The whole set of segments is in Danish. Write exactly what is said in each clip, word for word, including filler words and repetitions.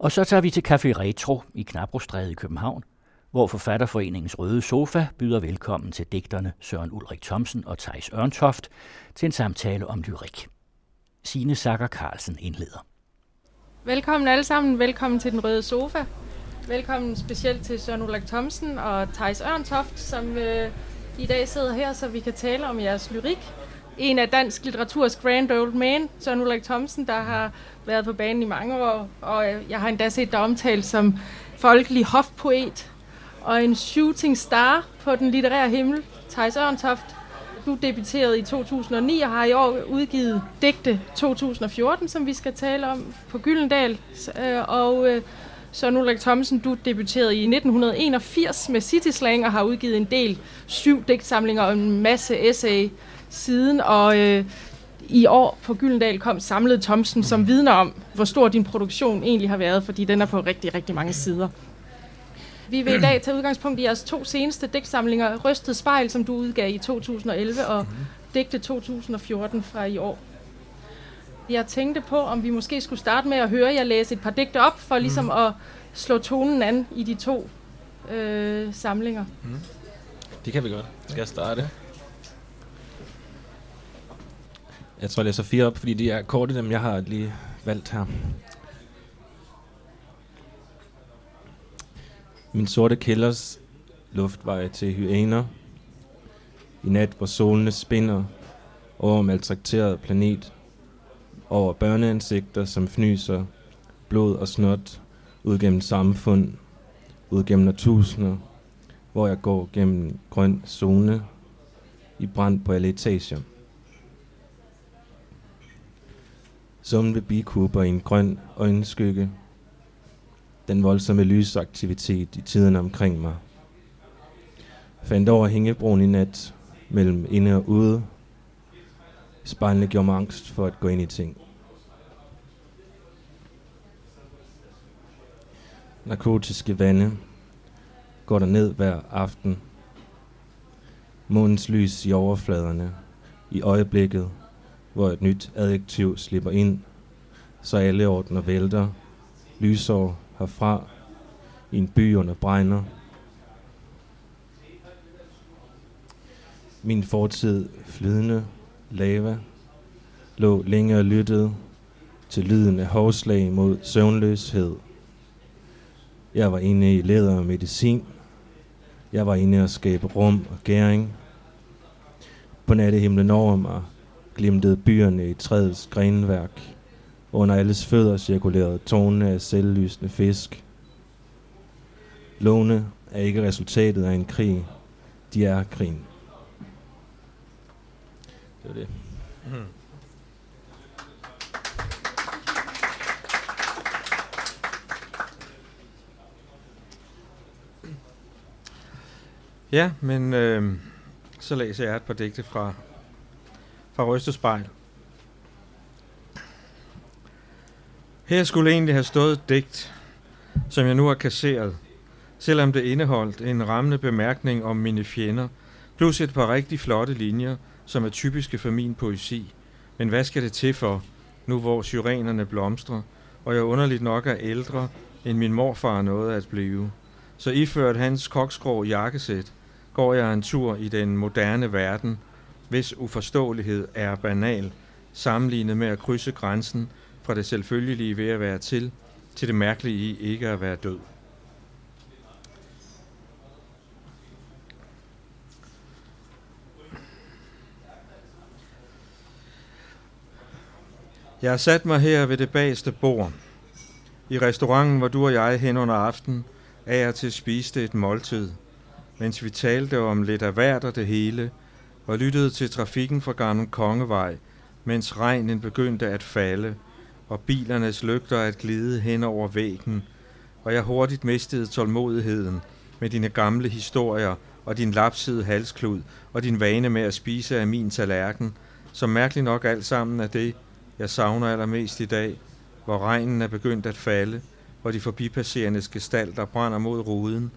Og så tager vi til Café Retro i Knabrostræde i København, hvor Forfatterforeningens Røde Sofa byder velkommen til digterne Søren Ulrik Thomsen og Theis Ørntoft til en samtale om lyrik. Signe Sacker Carlsen indleder. Velkommen alle sammen. Velkommen til Den Røde Sofa. Velkommen specielt til Søren Ulrik Thomsen og Theis Ørntoft, som øh, i dag sidder her, så vi kan tale om jeres lyrik. En af dansk litteraturs grand old man, Søren Ulrik Thomsen, der har været på banen i mange år, og jeg har endda set dig omtalt som folkelig hofpoet og en shooting star på den litterære himmel. Theis Ørntoft, du debuterede i to tusind og ni og har i år udgivet digte to tusind og fjorten, som vi skal tale om på Gyldendal. Og Søren Ulrik Thomsen, du debuterede i nitten enogfirs med City Slang og har udgivet en del syv digtsamlinger og en masse essay siden, og øh, i år på Gyldendal kom Samlet Thomsen, som vidner om, hvor stor din produktion egentlig har været, fordi den er på rigtig, rigtig mange sider. Vi vil i dag tage udgangspunkt i jeres to seneste digtsamlinger, Rystet Spejl, som du udgav i to tusind og elleve, og digte to tusind og fjorten fra i år. Jeg tænkte på, om vi måske skulle starte med at høre jer læse et par digte op, for ligesom at slå tonen an i de to øh, samlinger. Det kan vi godt. Skal jeg starte? Jeg tror, jeg læser fire op, fordi de er korte, dem jeg har lige valgt her. Min sorte kælders luftveje til hyæner. I nat, hvor solene spinder over maltrakteret planet. Over børneansigter, som fnyser blod og snot ud gennem samfund. Ud gennem årtusinder, hvor jeg går gennem grøn zone i brand på alle etager. Summen ved bikuber i en grøn øjenskygge. Den voldsomme lysaktivitet i tiden omkring mig. Fandt over hængebroen i nat, mellem inde og ude. Spejlene gjorde mig angst for at gå ind i ting. Narkotiske vande går der ned hver aften. Månens lys i overfladerne, i øjeblikket, hvor et nyt adjektiv slipper ind, så alle ordner vælter, lysår herfra, i en by under bregner. Min fortid flydende lava lå længe og lyttede til lyden af hårslag mod søvnløshed. Jeg var inde i læder og medicin. Jeg var inde og skabe rum og gæring. På nattehimlen over mig glimtede byerne i træets grenværk. Under alles fødder cirkulerede tårne af selvlysende fisk. Låne er ikke resultatet af en krig. De er krigen. Det var det. Mm. Ja, men øh, så læser jeg et par digte fra fra Rystet Spejl. Her skulle egentlig have stået et digt, som jeg nu har kasseret, selvom det indeholdt en rammende bemærkning om mine fjender, plus et par rigtig flotte linjer, som er typiske for min poesi. Men hvad skal det til for, nu hvor syrenerne blomstrer, og jeg underligt nok er ældre, end min morfar nåede at blive. Så iført hans koksgrå jakkesæt, går jeg en tur i den moderne verden, hvis uforståelighed er banal, sammenlignet med at krydse grænsen fra det selvfølgelige ved at være til, til det mærkelige i ikke at være død. Jeg har sat mig her ved det bageste bord, i restauranten, hvor du og jeg hen under aften af og til spiste et måltid, mens vi talte om lidt af hvert og det hele, og lyttede til trafikken fra Gammel Kongevej, mens regnen begyndte at falde, og bilernes lygter at glide hen over væggen, og jeg hurtigt mistede tålmodigheden med dine gamle historier, og din lapsede halsklud, og din vane med at spise af min tallerken, som mærkeligt nok alt sammen er det, jeg savner allermest i dag, hvor regnen er begyndt at falde, hvor de forbipasserende gestalter brænder mod ruden,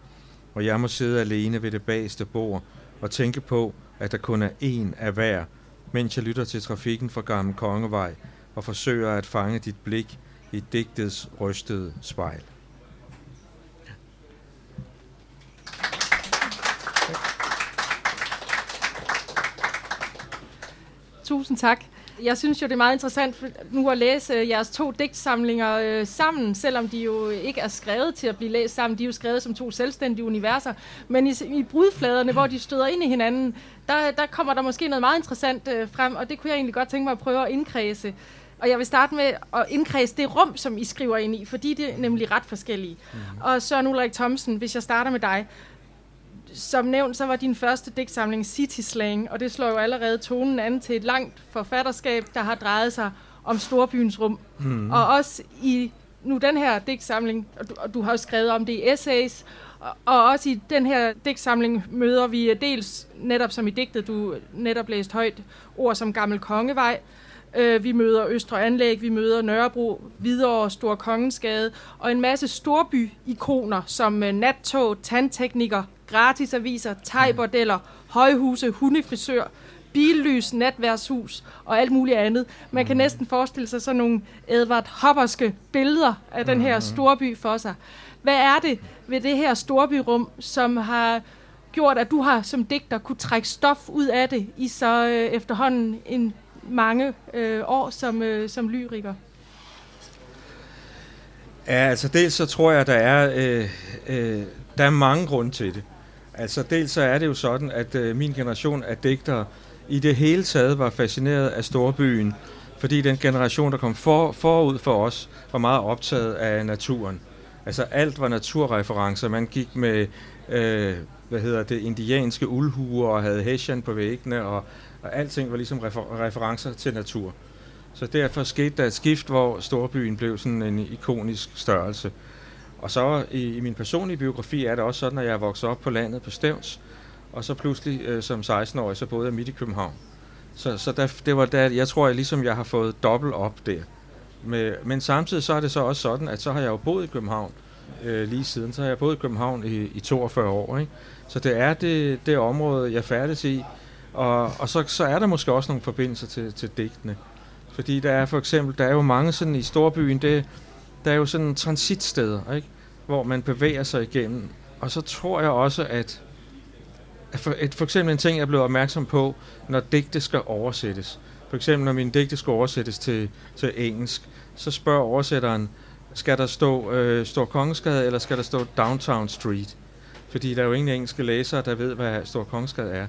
og jeg må sidde alene ved det bageste bord, og tænke på, at der kun er én af hver, mens jeg lytter til trafikken fra Gammel Kongevej og forsøger at fange dit blik i digtets rystede spejl. Tusind tak. Jeg synes jo, det er meget interessant nu at læse jeres to digtsamlinger øh, sammen, selvom de jo ikke er skrevet til at blive læst sammen. De er jo skrevet som to selvstændige universer. Men i, i brudfladerne, hvor de støder ind i hinanden, der, der kommer der måske noget meget interessant øh, frem, og det kunne jeg egentlig godt tænke mig at prøve at indkredse. Og jeg vil starte med at indkredse det rum, som I skriver ind i, fordi det er nemlig ret forskellige. Mm-hmm. Og Søren Ulrik Thomsen, hvis jeg starter med dig. Som nævnt, så var din første digtsamling City Slang, og det slår jo allerede tonen an til et langt forfatterskab, der har drejet sig om storbyens rum. Mm. Og også i nu den her digtsamling, og du, og du har jo skrevet om det i essays, og, og også i den her digtsamling møder vi dels netop som i digtet, du netop læste højt, ord som Gammel Kongevej, vi møder Østre Anlæg, vi møder Nørrebro, Hvidovre, Store Kongensgade, og en masse storby-ikoner som nattog, tandteknikker, gratisaviser, thai-bordeller, højhuse, hundefrisør, billys, natværshus og alt muligt andet. Man kan næsten forestille sig sådan nogle Edvard Hopperske billeder af den her storby for sig. Hvad er det ved det her storbyrum, som har gjort, at du har som digter kunne trække stof ud af det i så øh, efterhånden en mange øh, år som, øh, som lyriker? Ja, altså dels så tror jeg, der er, øh, øh, der er mange grunde til det. Altså dels så er det jo sådan, at øh, min generation af digtere i det hele taget var fascineret af storbyen, fordi den generation, der kom for, forud for os, var meget optaget af naturen. Altså alt var naturreferencer. Man gik med øh, hvad hedder det, indianske uldhuer og havde hessian på væggene, og Og alting var ligesom refer- referencer til natur. Så derfor skete der et skift, hvor storbyen blev sådan en ikonisk størrelse. Og så i, i min personlige biografi er det også sådan, at jeg er vokset op på landet på Stevns, og så pludselig øh, som seksten-årig, så boede jeg midt i København. Så, så der, det var der, jeg tror, jeg ligesom jeg har fået dobbelt op der. Med, men samtidig så er det så også sådan, at så har jeg jo boet i København øh, lige siden. Så har jeg boet i København i, i toogfyrre år, ikke? Så det er det, det område, jeg færdes i. Og, og så, så er der måske også nogle forbindelser til, til digtene. Fordi der er for eksempel, der er jo mange sådan i storbyen, det, der er jo sådan transitsteder, ikke? Hvor man bevæger sig igennem. Og så tror jeg også, at, at for, et, for eksempel en ting, jeg er blevet opmærksom på, når digte skal oversættes. For eksempel, når mine digte skal oversættes til, til engelsk, så spørger oversætteren, skal der stå øh, Store Kongensgade, eller skal der stå Downtown Street? Fordi der er jo ingen engelske læsere, der ved, hvad Store Kongensgade er.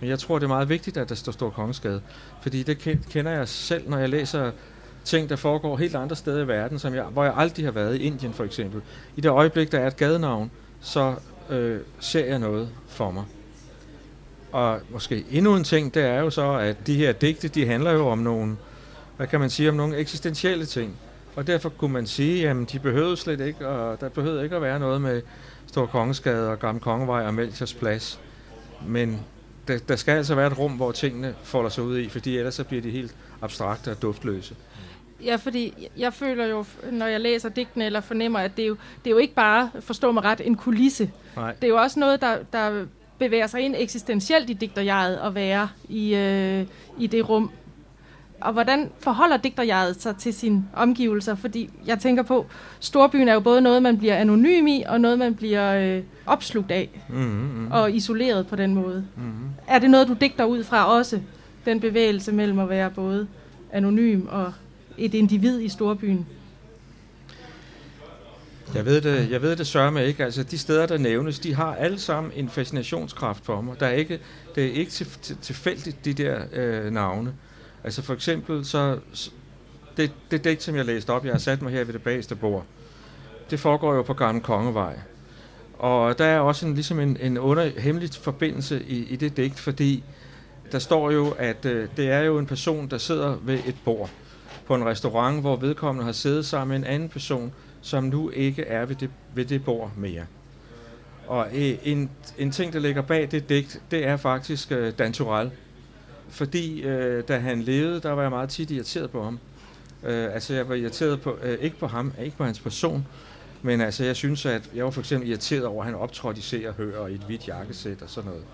Men jeg tror, det er meget vigtigt, at der står Store Kongensgade. Fordi det kender jeg selv, når jeg læser ting, der foregår helt andre steder i verden, som jeg, hvor jeg aldrig har været, i Indien for eksempel. I det øjeblik, der er et gadenavn, så øh, ser jeg noget for mig. Og måske endnu en ting, det er jo så, at de her digte, de handler jo om nogle, hvad kan man sige, om nogle eksistentielle ting. Og derfor kunne man sige, jamen de behøvede slet ikke, og der behøvede ikke at være noget med Store Kongensgade og Gammel Kongevej og Melchiors Plads. Men Der, der skal altså være et rum, hvor tingene folder sig ud i, fordi ellers så bliver de helt abstrakte og duftløse. Ja, fordi jeg føler jo, når jeg læser digtene, eller fornemmer, at det er jo, det er jo ikke bare, forstå mig ret, en kulisse. Nej. Det er jo også noget, der, der bevæger sig ind eksistentielt i digterjeget at være i, øh, i det rum. Og hvordan forholder digterjeget sig til sine omgivelser? Fordi jeg tænker på, storbyen er jo både noget, man bliver anonym i, og noget, man bliver øh, opslugt af, mm-hmm. og isoleret på den måde. Mm-hmm. Er det noget, du digter ud fra også, den bevægelse mellem at være både anonym og et individ i storbyen? Jeg ved det, jeg ved det sørme ikke. Altså, de steder, der nævnes, de har alle sammen en fascinationskraft for mig. Der er ikke, det er ikke tilfældigt, de der øh, navne. Altså for eksempel, så det, det digt, som jeg læste op, jeg har sat mig her ved det bageste bord, det foregår jo på Gammel Kongevej. Og der er også en, ligesom en, en under, hemmelig forbindelse i, i det digt, fordi der står jo, at øh, det er jo en person, der sidder ved et bord på en restaurant, hvor vedkommende har siddet sammen med en anden person, som nu ikke er ved det, ved det bord mere. Og øh, en, en ting, der ligger bag det digt, det er faktisk øh, Dan Turèll. Fordi øh, da han levede, der var jeg meget tit irriteret på ham. Øh, altså jeg var irriteret på, øh, ikke på ham, ikke på hans person, men altså jeg synes, at jeg var for eksempel irriteret over, at han optrådte i Se og Hør og i et hvidt jakkesæt og sådan noget.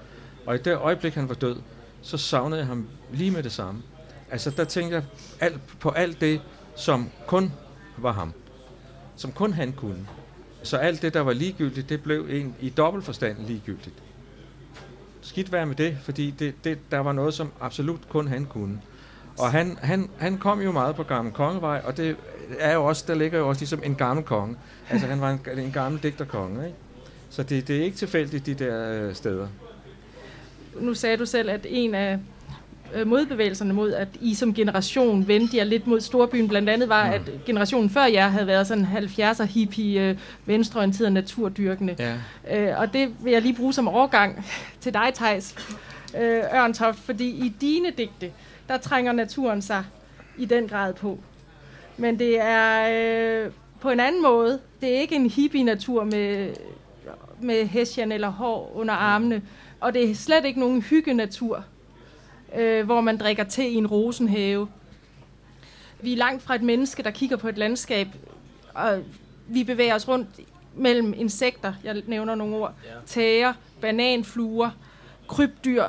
Og i det øjeblik, han var død, så savnede jeg ham lige med det samme. Altså der tænkte jeg alt, på alt det, som kun var ham, som kun han kunne. Så alt det, der var ligegyldigt, det blev en i dobbelt forstand ligegyldigt. Skidt være med det, fordi det, det, der var noget, som absolut kun han kunne. Og han, han, han kom jo meget på Gammel Kongevej, og det er jo også, der ligger jo også ligesom en gammel konge. Altså han var en, en gammel digterkonge, ikke? Så det, det er ikke tilfældigt, de der steder. Nu sagde du selv, at en af modbevægelserne mod, at I som generation vendte jer lidt mod storbyen, blandt andet var, ja. at generationen før jer havde været sådan halvfjerdser hippie, venstreorienteret naturdyrkende. Ja. Øh, og det vil jeg lige bruge som overgang til dig, Theis øh, Ørntoft, fordi i dine digte, der trænger naturen sig i den grad på. Men det er øh, på en anden måde. Det er ikke en hippie-natur med, med hessian eller hår under armene, og det er slet ikke nogen hyggenatur, Øh, hvor man drikker te i en rosenhave. Vi er langt fra et menneske, der kigger på et landskab, og vi bevæger os rundt mellem insekter, jeg nævner nogle ord, ja. tæger, bananfluer, krybdyr,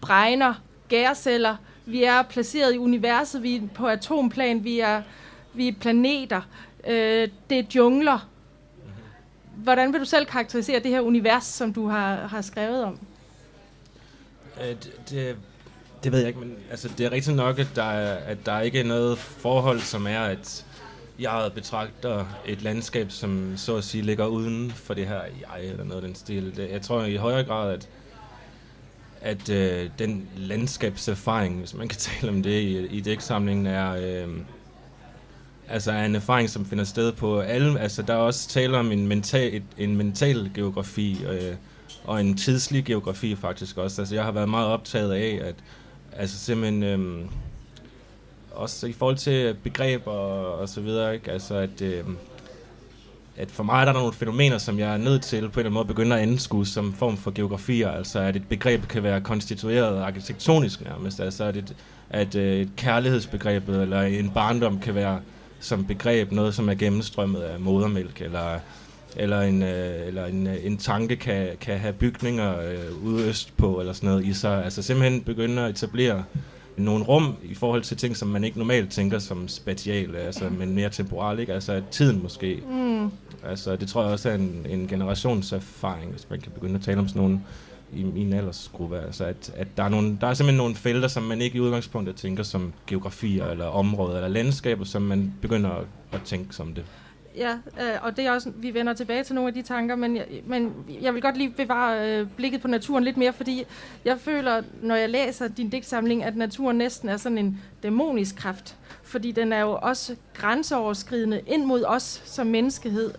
bregner, gærceller. Vi er placeret i universet, vi er på atomplan, vi er, vi er planeter, øh, det er jungler. Hvordan vil du selv karakterisere det her univers, som du har, har skrevet om? Øh, det... det Det ved jeg ikke, men altså, det er rigtigt nok, at der, er, at der ikke er noget forhold, som er, at jeg betragter et landskab, som så at sige ligger uden for det her jeg eller noget den stil. Det, jeg tror i højere grad, at, at øh, den landskabserfaring, hvis man kan tale om det i, i digtsamlingen, er, øh, altså, er en erfaring, som finder sted på alle. Altså, der er også tale om en mental, et, en mental geografi øh, og en tidslig geografi faktisk også. Altså, jeg har været meget optaget af, at altså simpelthen øhm, også i forhold til begreber og, og så videre, ikke? Altså at, øhm, at for mig er der nogle fænomener, som jeg er nødt til på en eller anden måde at begynde at anskue som form for geografier. Altså at et begreb kan være konstitueret arkitektonisk nærmest. Altså at et, at et kærlighedsbegreb eller en barndom kan være som begreb noget, som er gennemstrømmet af modermælk eller... eller en øh, eller en, øh, en tanke kan kan have bygninger øh, ude øst på eller sådan noget i sig. Altså simpelthen begynde at etablere nogle rum i forhold til ting, som man ikke normalt tænker som spatiale, altså men mere temporale, ikke? Altså tiden måske. Mm. Altså det tror jeg også er en, en generationserfaring, hvis man kan begynde at tale om sådan nogle i min aldersgruppe, altså at at der er nogle der er simpelthen nogle felter, som man ikke i udgangspunktet tænker som geografier eller områder eller landskaber, som man begynder at, at tænke som det. Ja, øh, og det er også, vi vender tilbage til nogle af de tanker, men jeg, men jeg vil godt lige bevare øh, blikket på naturen lidt mere, fordi jeg føler, når jeg læser din digtsamling, at naturen næsten er sådan en dæmonisk kraft, fordi den er jo også grænseoverskridende ind mod os som menneskehed.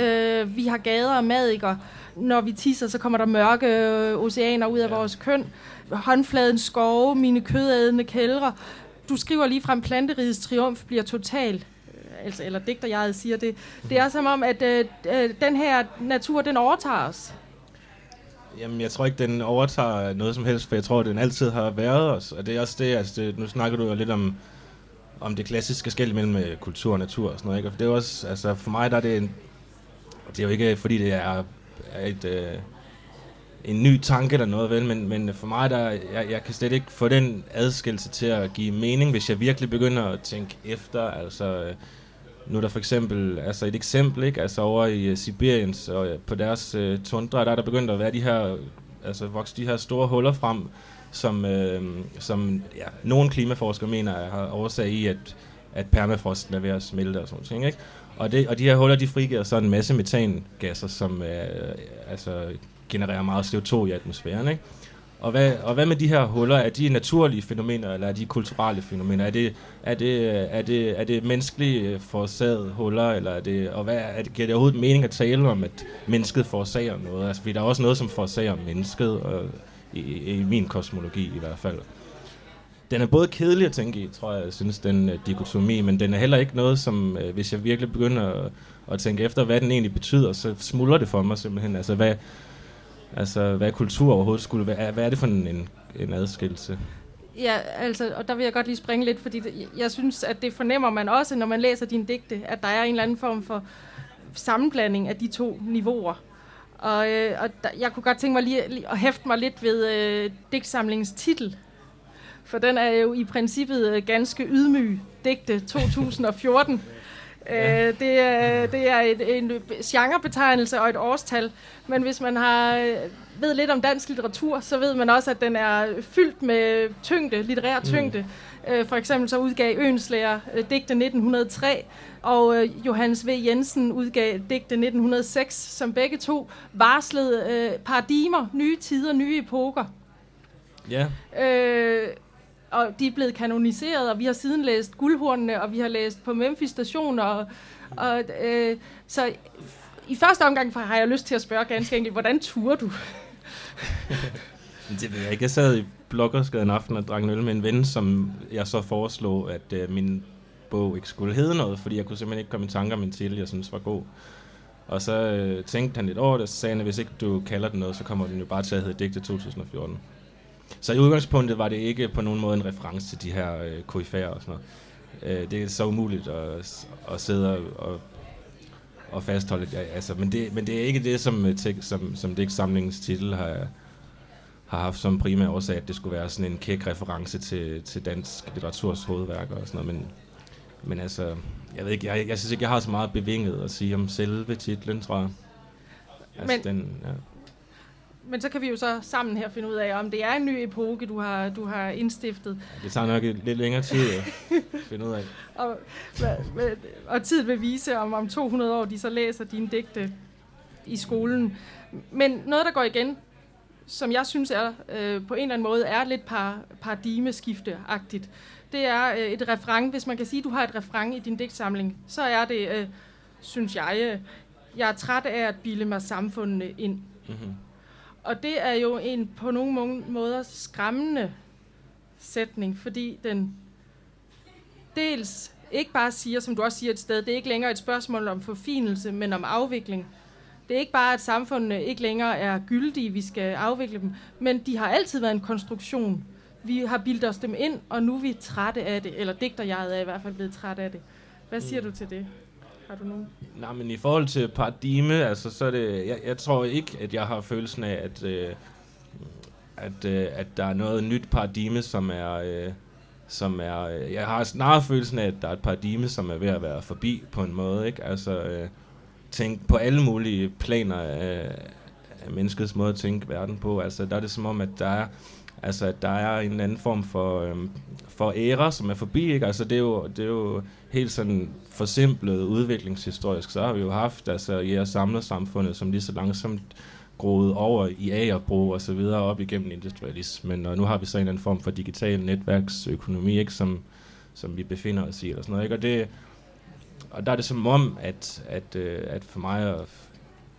Øh, vi har gader og madikker. Når vi tisser, så kommer der mørke øh, oceaner ud af ja. vores køn. Håndfladen skove, mine kødædende kældre. Du skriver ligefrem, planterigets triumf bliver total. Altså, eller digterjeget siger det. Det er som om, at øh, øh, den her natur, den overtager os. Jamen, jeg tror ikke, den overtager noget som helst, for jeg tror, den altid har været os. Og det er også det, altså, det, nu snakker du jo lidt om, om det klassiske skel mellem øh, kultur og natur og sådan noget, ikke? Og det er også, altså, for mig, der er det en, det er jo ikke, fordi det er, er et, øh, en ny tanke eller noget, vel, men, men for mig, der, jeg, jeg kan slet ikke få den adskillelse til at give mening, hvis jeg virkelig begynder at tænke efter, altså... Øh, Nu er der for eksempel, altså et eksempel, ikke? Altså over i uh, Sibirien, og uh, på deres uh, tundra, der er der begyndt at være de her, altså vokse de her store huller frem, som, uh, som ja, nogle klimaforskere mener har årsag i, at, at permafrosten er ved at smelte og sådan ting, ikke? Og, det, og de her huller, de frigiver så en masse metangasser, som uh, altså genererer meget C O to i atmosfæren, ikke? Og hvad, og hvad med de her huller? Er de naturlige fænomener, eller er de kulturelle fænomener? Er det, er det, er det, er det menneskelige forårsagede huller, eller er det, og hvad, er det, giver det overhovedet mening at tale om, at mennesket forårsager noget? Altså, fordi der er også noget, som forårsager mennesket, og, i, i min kosmologi i hvert fald. Den er både kedelig at tænke i, tror jeg, jeg synes, den dikotomi, men den er heller ikke noget, som, hvis jeg virkelig begynder at, at tænke efter, hvad den egentlig betyder, så smuldrer det for mig simpelthen. Altså, hvad... Altså, hvad kultur overhovedet skulle være? Hvad er det for en, en adskillelse? Ja, altså, og der vil jeg godt lige springe lidt, fordi det, jeg synes, at det fornemmer man også, når man læser dine digte, at der er en eller anden form for sammenblanding af de to niveauer. Og, øh, og der, jeg kunne godt tænke mig lige, lige at hæfte mig lidt ved øh, digtsamlingens titel, for den er jo i princippet øh, ganske ydmyg, digte to tusind og fjorten. Ja. Øh, det er, det er et, en genrebetegnelse og et årstal, men hvis man har ved lidt om dansk litteratur, så ved man også, at den er fyldt med tyngde, litterær tyngde. Mm. Øh, for eksempel så udgav Oehlenschlæger øh, digte nitten hundrede og tre, og øh, Johannes V. Jensen udgav digte nitten hundrede og seks, som begge to varslede øh, paradigmer, nye tider, nye epoker. Ja. Yeah. Øh, og de er blevet kanoniseret, og vi har siden læst Guldhornene, og vi har læst På Memphis Station, og, og øh, så i første omgang har jeg lyst til at spørge ganske enkelt, hvordan turer du? Det ved jeg ikke. Jeg sad i Blågårdsgade en aften og drak en øl med en ven, som jeg så foreslog, at øh, min bog ikke skulle hedde noget, fordi jeg kunne simpelthen ikke komme i tanker om en titel, jeg synes var god. Og så øh, tænkte han lidt over det, og så sagde han, at hvis ikke du kalder den noget, så kommer den jo bare til at hedde Digte to tusind og fjorten. Så i udgangspunktet var det ikke på nogen måde en reference til de her øh, koryfærer og sådan noget. Øh, det er så umuligt at, at sidde og, og fastholde det. Altså, men, det, men det er ikke det, som, tæk, som, som digtsamlingens titel har, har haft som primær årsag, at det skulle være sådan en kæk reference til, til dansk litteraturs hovedværker og sådan noget. Men, men altså, jeg ved ikke, jeg, jeg synes ikke, jeg har så meget bevinget at sige om selve titlen, tror jeg. Altså, men... den, ja. Men så kan vi jo så sammen her finde ud af, om det er en ny epoke, du har, du har indstiftet. Det tager nok lidt længere tid at finde ud af. og, og tid vil vise, om om to hundrede år, de så læser dine digte i skolen. Men noget, der går igen, som jeg synes er øh, på en eller anden måde, er lidt par, paradigmeskifte-agtigt. Det er øh, et refrain. Hvis man kan sige, at du har et refrain i din digtsamling, så er det, øh, synes jeg, øh, jeg er træt af at bilde mig samfundene ind. Mm-hmm. Og det er jo en på nogle måder skræmmende sætning, fordi den dels ikke bare siger, som du også siger et sted, det er ikke længere et spørgsmål om forfinelse, men om afvikling. Det er ikke bare, at samfundene ikke længere er gyldige, vi skal afvikle dem, men de har altid været en konstruktion. Vi har bildt os dem ind, og nu er vi trætte af det, eller digterjeget er i hvert fald blevet trætte af det. Hvad siger mm. du til det? Har du nogen? Nej, men i forhold til paradigme, altså, så er det, jeg, jeg tror ikke, at jeg har følelsen af, at, øh, at, øh, at der er noget nyt paradigme, som er, øh, som er, øh, jeg har snarere følelsen af, at der er et paradigme, som er ved at være forbi på en måde, ikke? Altså, øh, tænk på alle mulige planer øh, af menneskets måde at tænke verden på, altså, der er det som om, at der er, altså, at der er en anden form for, øh, for æra, som er forbi, ikke? Altså, det er jo, det er jo helt sådan forsimplet udviklingshistorisk, så har vi jo haft, altså, jæger- og samlersamfundet, som lige så langsomt groede over i agerbrug og så videre op igennem industrialismen, og nu har vi så en anden form for digital netværksøkonomi, ikke? Som, som vi befinder os i, eller sådan noget, ikke? Og, det, og der er det som om, at, at, at for mig og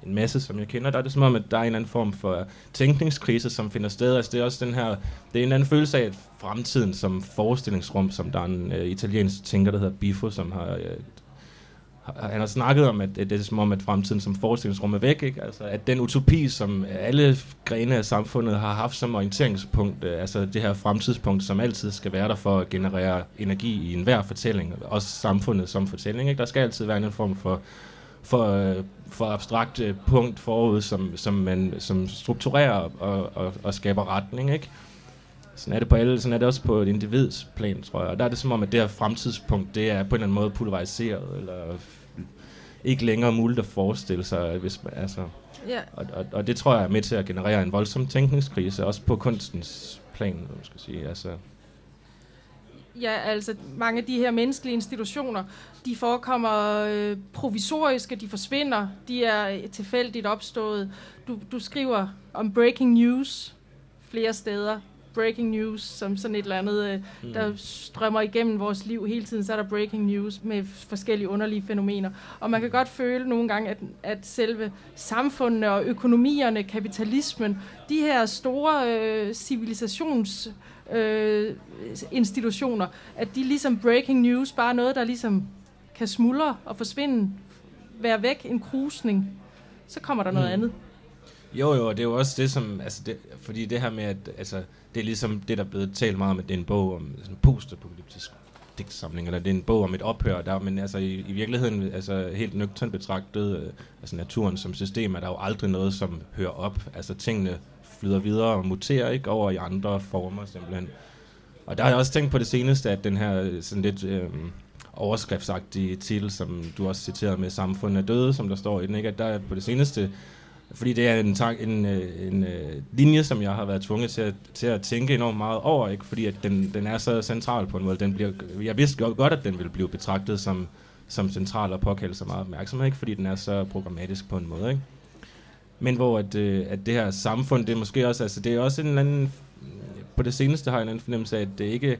en masse, som jeg kender, der er det som om, at der er en anden form for tænkningskrise, som finder sted. Altså, det er også den her, det er en anden følelse af fremtiden som forestillingsrum, som der er en øh, italiensk tænker, der hedder Bifo, som har, øh, har, han har snakket om, at, at det er som om, at fremtiden som forestillingsrum er væk, ikke? Altså, at den utopi, som alle grene af samfundet har haft som orienteringspunkt, øh, altså det her fremtidspunkt, som altid skal være der for at generere energi i enhver fortælling, også samfundet som fortælling, ikke? Der skal altid være en anden form for For, for abstrakt punkt forud, som, som man som strukturerer og, og, og skaber retning, ikke? Sådan er det på alle, sådan er det også på et individs plan, tror jeg. Og der er det som om, at det her fremtidspunkt, det er på en eller anden måde pulveriseret, eller ikke længere muligt at forestille sig, hvis man, altså... Yeah. Og, og, og det tror jeg er med til at generere en voldsom tænkningskrise, også på kunstens plan, man skal sige, altså... Ja, altså mange af de her menneskelige institutioner, de forekommer øh, provisoriske, de forsvinder, de er tilfældigt opstået. Du, du skriver om breaking news flere steder. Breaking news som sådan et eller andet, øh, mm. der strømmer igennem vores liv hele tiden, så er der breaking news med forskellige underlige fænomener. Og man kan godt føle nogle gange, at, at selve samfundene og økonomierne, kapitalismen, de her store øh, civilisations... Øh, institutioner, at de ligesom breaking news, bare noget, der ligesom kan smuldre og forsvinde, være væk, en krusning, så kommer der noget mm. andet. Jo, jo, det er jo også det, som, altså, det, fordi det her med, at, altså, det er ligesom det, der er blevet talt meget om, at det er en bog om sådan en post-apokalyptisk digtsamling, eller det er en bog om et ophør, der, men altså i, i virkeligheden, altså helt nøgternt betragtet, øh, altså naturen som system, er der jo aldrig noget, som hører op, altså tingene flyder videre og muterer, ikke, over i andre former simpelthen. Og der har jeg også tænkt på det seneste, at den her sådan lidt øh, overskriftsagtige titel, som du også citerede med, Samfundet er døde, som der står i den, ikke? At der er på det seneste, fordi det er en, tank, en, en, en linje, som jeg har været tvunget til at, til at tænke enormt meget over, ikke? Fordi at den, den er så central på en måde. Den bliver, jeg vidste godt, at den ville blive betragtet som, som central og påkalde sig meget opmærksomhed, ikke? Fordi den er så programmatisk på en måde, ikke? Men hvor at, at det her samfund, det er måske også, altså det er også en eller anden, på det seneste har jeg en anden fornemmelse af, at det ikke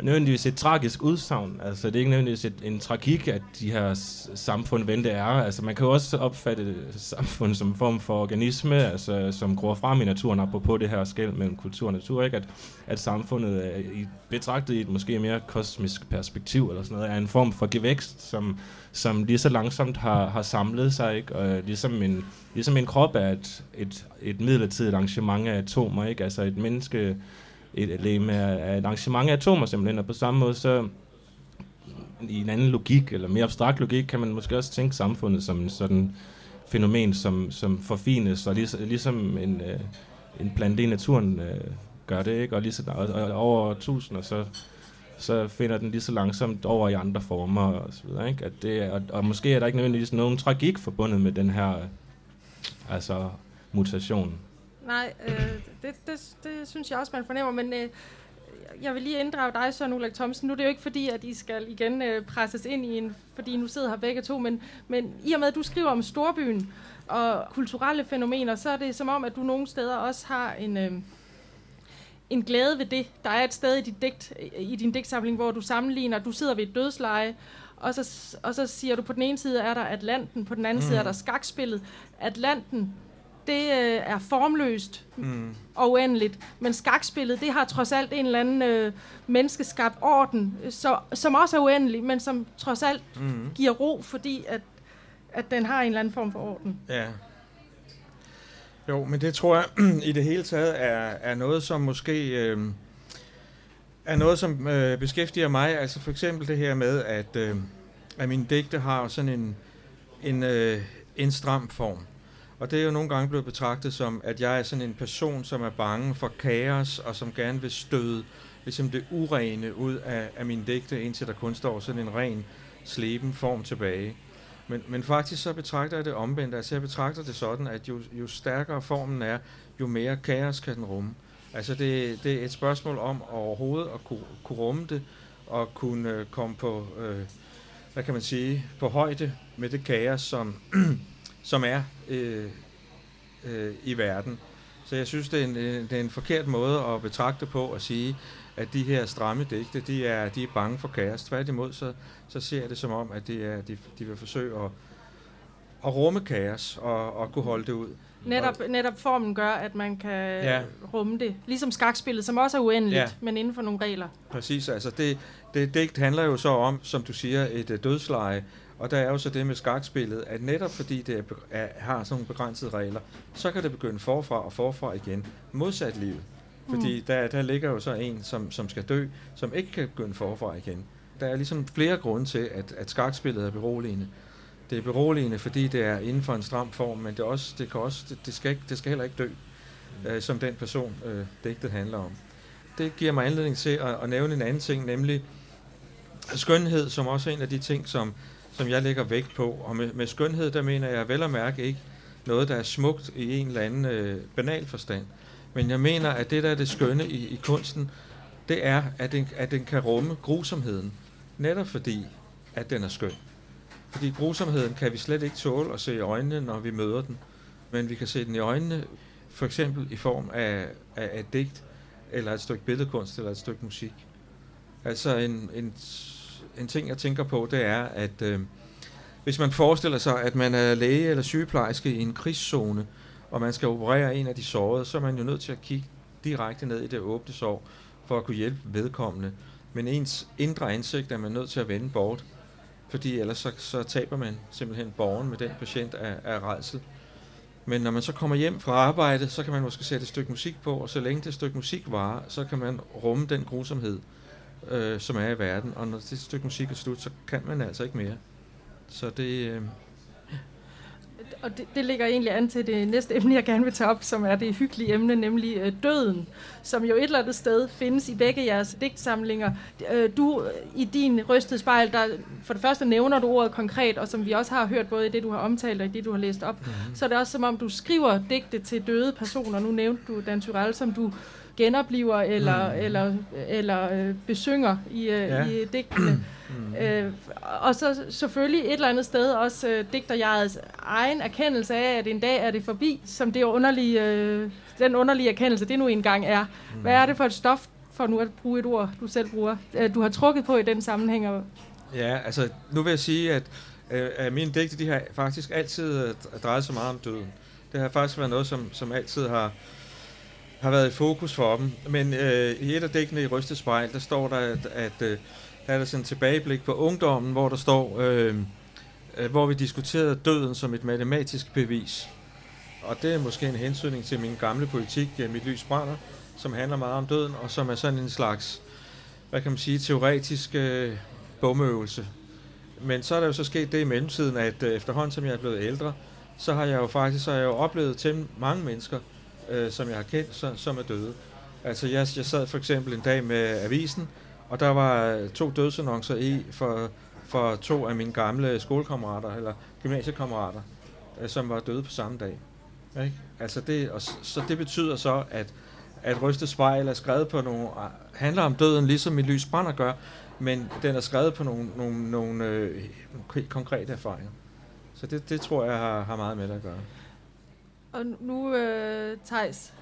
nødvendigvis et tragisk udsagn, altså det er ikke nødvendigvis et, en tragik, at de her samfund, hvad det er, altså man kan jo også opfatte samfund som en form for organisme, altså som gror frem i naturen, apropos det her skel mellem kultur og natur, ikke? At, at samfundet er i, betragtet i et måske mere kosmisk perspektiv, eller sådan noget, er en form for gevækst, som, som lige så langsomt har, har samlet sig, ikke? Og ligesom en, ligesom en krop er et, et, et midlertidigt arrangement af atomer, ikke? Altså et menneske, et legeme er et arrangement af atomer simpelthen, og på samme måde så i en anden logik, eller mere abstrakt logik, kan man måske også tænke samfundet som en sådan fænomen, som, som forfines, og lig, ligesom en, øh, en plante i naturen øh, gør det, ikke? Og, lige så, og, og over tusinder, så, så finder den lige så langsomt over i andre former, og så videre, ikke? At det, og, og måske er der ikke nødvendigvis nogen tragik forbundet med den her altså mutation. Nej, øh, det, det, det synes jeg også, man fornemmer, men øh, jeg vil lige inddrage dig, Søren Ulrik Thomsen. Nu er det jo ikke fordi, at I skal igen øh, presses ind i en, fordi I nu sidder her begge to, men, men i og med, at du skriver om storbyen og kulturelle fænomener, så er det som om, at du nogle steder også har en, øh, en glæde ved det. Der er et sted i, dit digt, i din digtsamling, hvor du sammenligner, du sidder ved et dødsleje, og så, og så siger du, på den ene side er der Atlanten, på den anden mm. side er der skakspillet. Atlanten, det øh, er formløst mm. og uendeligt, men skakspillet, det har trods alt en eller anden øh, menneskeskabt orden, så, som også er uendelig, men som trods alt mm. giver ro, fordi at, at den har en eller anden form for orden. Ja. Jo, men det tror jeg i det hele taget er, er noget, som måske øh, er noget, som øh, beskæftiger mig. Altså for eksempel det her med, at, øh, at mine digte har sådan en, en, øh, en stram form. Og det er jo nogle gange blevet betragtet som, at jeg er sådan en person, som er bange for kaos, og som gerne vil støde ligesom det urene ud af, af mine digte, indtil der kun står sådan en ren, sleben form tilbage. Men, men faktisk så betragter jeg det omvendt. Altså jeg betragter det sådan, at jo, jo stærkere formen er, jo mere kaos kan den rumme. Altså det, det er et spørgsmål om overhovedet at kunne, kunne rumme det, og kunne øh, komme på, øh, hvad kan man sige, på højde med det kaos, som... som er øh, øh, i verden. Så jeg synes, det er, en, det er en forkert måde at betragte på at sige, at de her stramme digte, de er, de er bange for kaos. Tværtimod, så, så ser jeg det som om, at de, er, de, de vil forsøge at, at rumme kaos og, og kunne holde det ud. Netop, netop formen gør, at man kan ja. rumme det. Ligesom skakspillet, som også er uendeligt, ja. men inden for nogle regler. Præcis, altså det, det digt handler jo så om, som du siger, et dødsleje. Og der er jo så det med skakspillet, at netop fordi det er, er, har sådan nogle begrænsede regler, så kan det begynde forfra og forfra igen, modsat livet. Fordi mm. der, der ligger jo så en, som, som skal dø, som ikke kan begynde forfra igen. Der er ligesom flere grunde til, at, at skakspillet er beroligende. Det er beroligende, fordi det er inden for en stram form, men det, også, det, kan også, det, det, skal, ikke, det skal heller ikke dø, mm. øh, som den person øh, digtet handler om. Det giver mig anledning til at, at nævne en anden ting, nemlig skønhed, som også er en af de ting, som som jeg lægger vægt på, og med, med skønhed, der mener jeg vel at mærke ikke noget, der er smukt i en eller anden øh, banal forstand. Men jeg mener, at det, der er det skønne i, i kunsten, det er, at den, at den kan rumme grusomheden, netop fordi, at den er skøn. Fordi grusomheden kan vi slet ikke tåle at se i øjnene, når vi møder den, men vi kan se den i øjnene, for eksempel i form af, af, af et digt, eller et stykke billedkunst, eller et stykke musik. Altså en... en En ting, jeg tænker på, det er, at øh, hvis man forestiller sig, at man er læge eller sygeplejerske i en krigszone, og man skal operere en af de sårede, så er man jo nødt til at kigge direkte ned i det åbne sår, for at kunne hjælpe vedkommende. Men ens indre ansigt er man nødt til at vende bort, fordi ellers så, så taber man simpelthen borgen med den patient af, af rædsel. Men når man så kommer hjem fra arbejde, så kan man måske sætte et stykke musik på, og så længe det stykke musik varer, så kan man rumme den grusomhed, Øh, som er i verden, og når det stykke musik er slut, så kan man altså ikke mere. Så det... Øh... og det, det ligger egentlig an til det næste emne, jeg gerne vil tage op, som er det hyggelige emne, nemlig øh, døden, som jo et eller andet sted findes i begge jeres digtsamlinger. Øh, du i din rystede spejl, der for det første nævner du ordet konkret, og som vi også har hørt både i det, du har omtalt og i det, du har læst op, mm-hmm. så er det også som om, du skriver digte til døde personer. Nu nævnte du Dan Turèll, som du genopliver eller, mm. eller, eller øh, besynger i, øh, ja. i digtene. Mm. Øh, og så selvfølgelig et eller andet sted også øh, digterjegets egen erkendelse af, at en dag er det forbi, som det underlige, øh, den underlige erkendelse, det nu engang er. Mm. Hvad er det for et stof, for nu at bruge et ord, du selv bruger, øh, du har trukket på i den sammenhæng? Ja, altså nu vil jeg sige, at øh, mine digte, de har faktisk altid øh, drejet sig meget om døden. Det har faktisk været noget, som, som altid har har været i fokus for dem, men øh, i et af dækkene i Rystet Spejl, der står der, at, at øh, der er der sådan et tilbageblik på ungdommen, hvor der står, øh, øh, hvor vi diskuterede døden som et matematisk bevis. Og det er måske en hensynning til min gamle politik, øh, Mit Lys Brænder, som handler meget om døden, og som er sådan en slags, hvad kan man sige, teoretisk øh, bogmøvelse. Men så er der jo så sket det i mellemtiden, at øh, efterhånden som jeg er blevet ældre, så har jeg jo faktisk så har jeg jo oplevet til mange mennesker, Øh, som jeg har kendt, så, som er døde. Altså jeg, jeg sad for eksempel en dag med avisen, og der var to dødsannoncer i for, for to af mine gamle skolekammerater, eller gymnasiekammerater, øh, som var døde på samme dag. Ik? Altså det, og, så det betyder så, at, at Rystet Spejl er skrevet på nogle, handler om døden, ligesom Mit Lys Brænder gør, men den er skrevet på nogle, nogle, nogle øh, konkrete erfaringer. Så det, det tror jeg har, har meget med det at gøre. Og nu, øh, Theis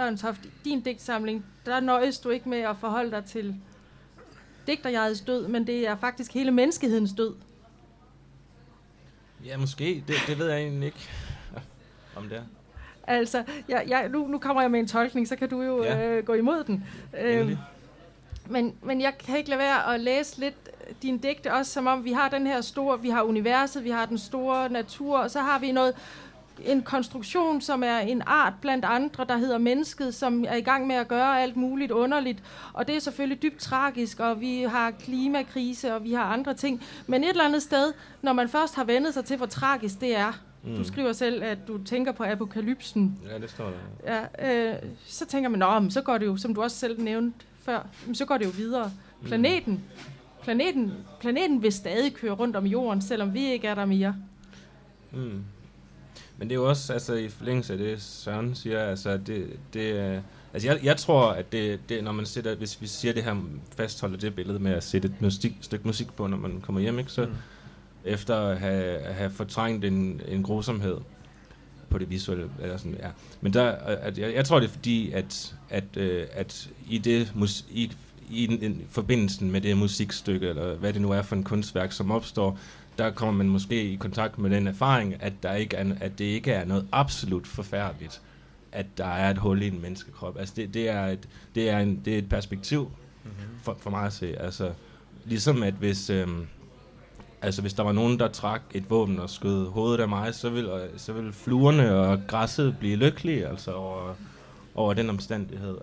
Ørntoft, din digtsamling, der nøjes du ikke med at forholde dig til digterjegets død, men det er faktisk hele menneskehedens død. Ja, måske. Det, det ved jeg egentlig ikke, om det er. Altså, jeg, jeg, nu, nu kommer jeg med en tolkning, så kan du jo ja. øh, gå imod den. Øh, men, men jeg kan ikke lade være at læse lidt dine digte, også som om vi har den her store, vi har universet, vi har den store natur, og så har vi noget... en konstruktion, som er en art blandt andre, der hedder mennesket, som er i gang med at gøre alt muligt underligt. Og det er selvfølgelig dybt tragisk, og vi har klimakrise, og vi har andre ting. Men et eller andet sted, når man først har vendet sig til, hvor tragisk det er, mm. du skriver selv, at du tænker på apokalypsen. Ja, det står der. Ja, øh, så tænker man, nå, men så går det jo, som du også selv nævnte før, så går det jo videre. Planeten, planeten, planeten vil stadig køre rundt om jorden, selvom vi ikke er der mere. Mm. Men det er jo også altså, i forlængelse af det, Søren siger, altså, det, det, altså jeg, jeg tror, at det, det, når man sætter, hvis vi siger det her, fastholder det billede med at sætte et musik, stykke musik på, når man kommer hjem, ikke, så mm. efter at have, have fortrængt en, en grusomhed på det visuelle, eller sådan, ja. Men der, at, jeg, jeg tror, det er fordi, at, at, at i, det, i, i, den, i forbindelsen med det musikstykke, eller hvad det nu er for en kunstværk, som opstår, der kommer man måske i kontakt med den erfaring, at, der ikke er, at det ikke er noget absolut forfærdeligt, at der er et hul i en menneskekrop. Altså det, det, er, et, det, er, en, det er et perspektiv mm-hmm. for, for mig at se. Altså, ligesom at hvis, øhm, altså hvis der var nogen, der trak et våben og skød hovedet af mig, så ville, så ville fluerne og græsset blive lykkelige altså over, over den omstændighed.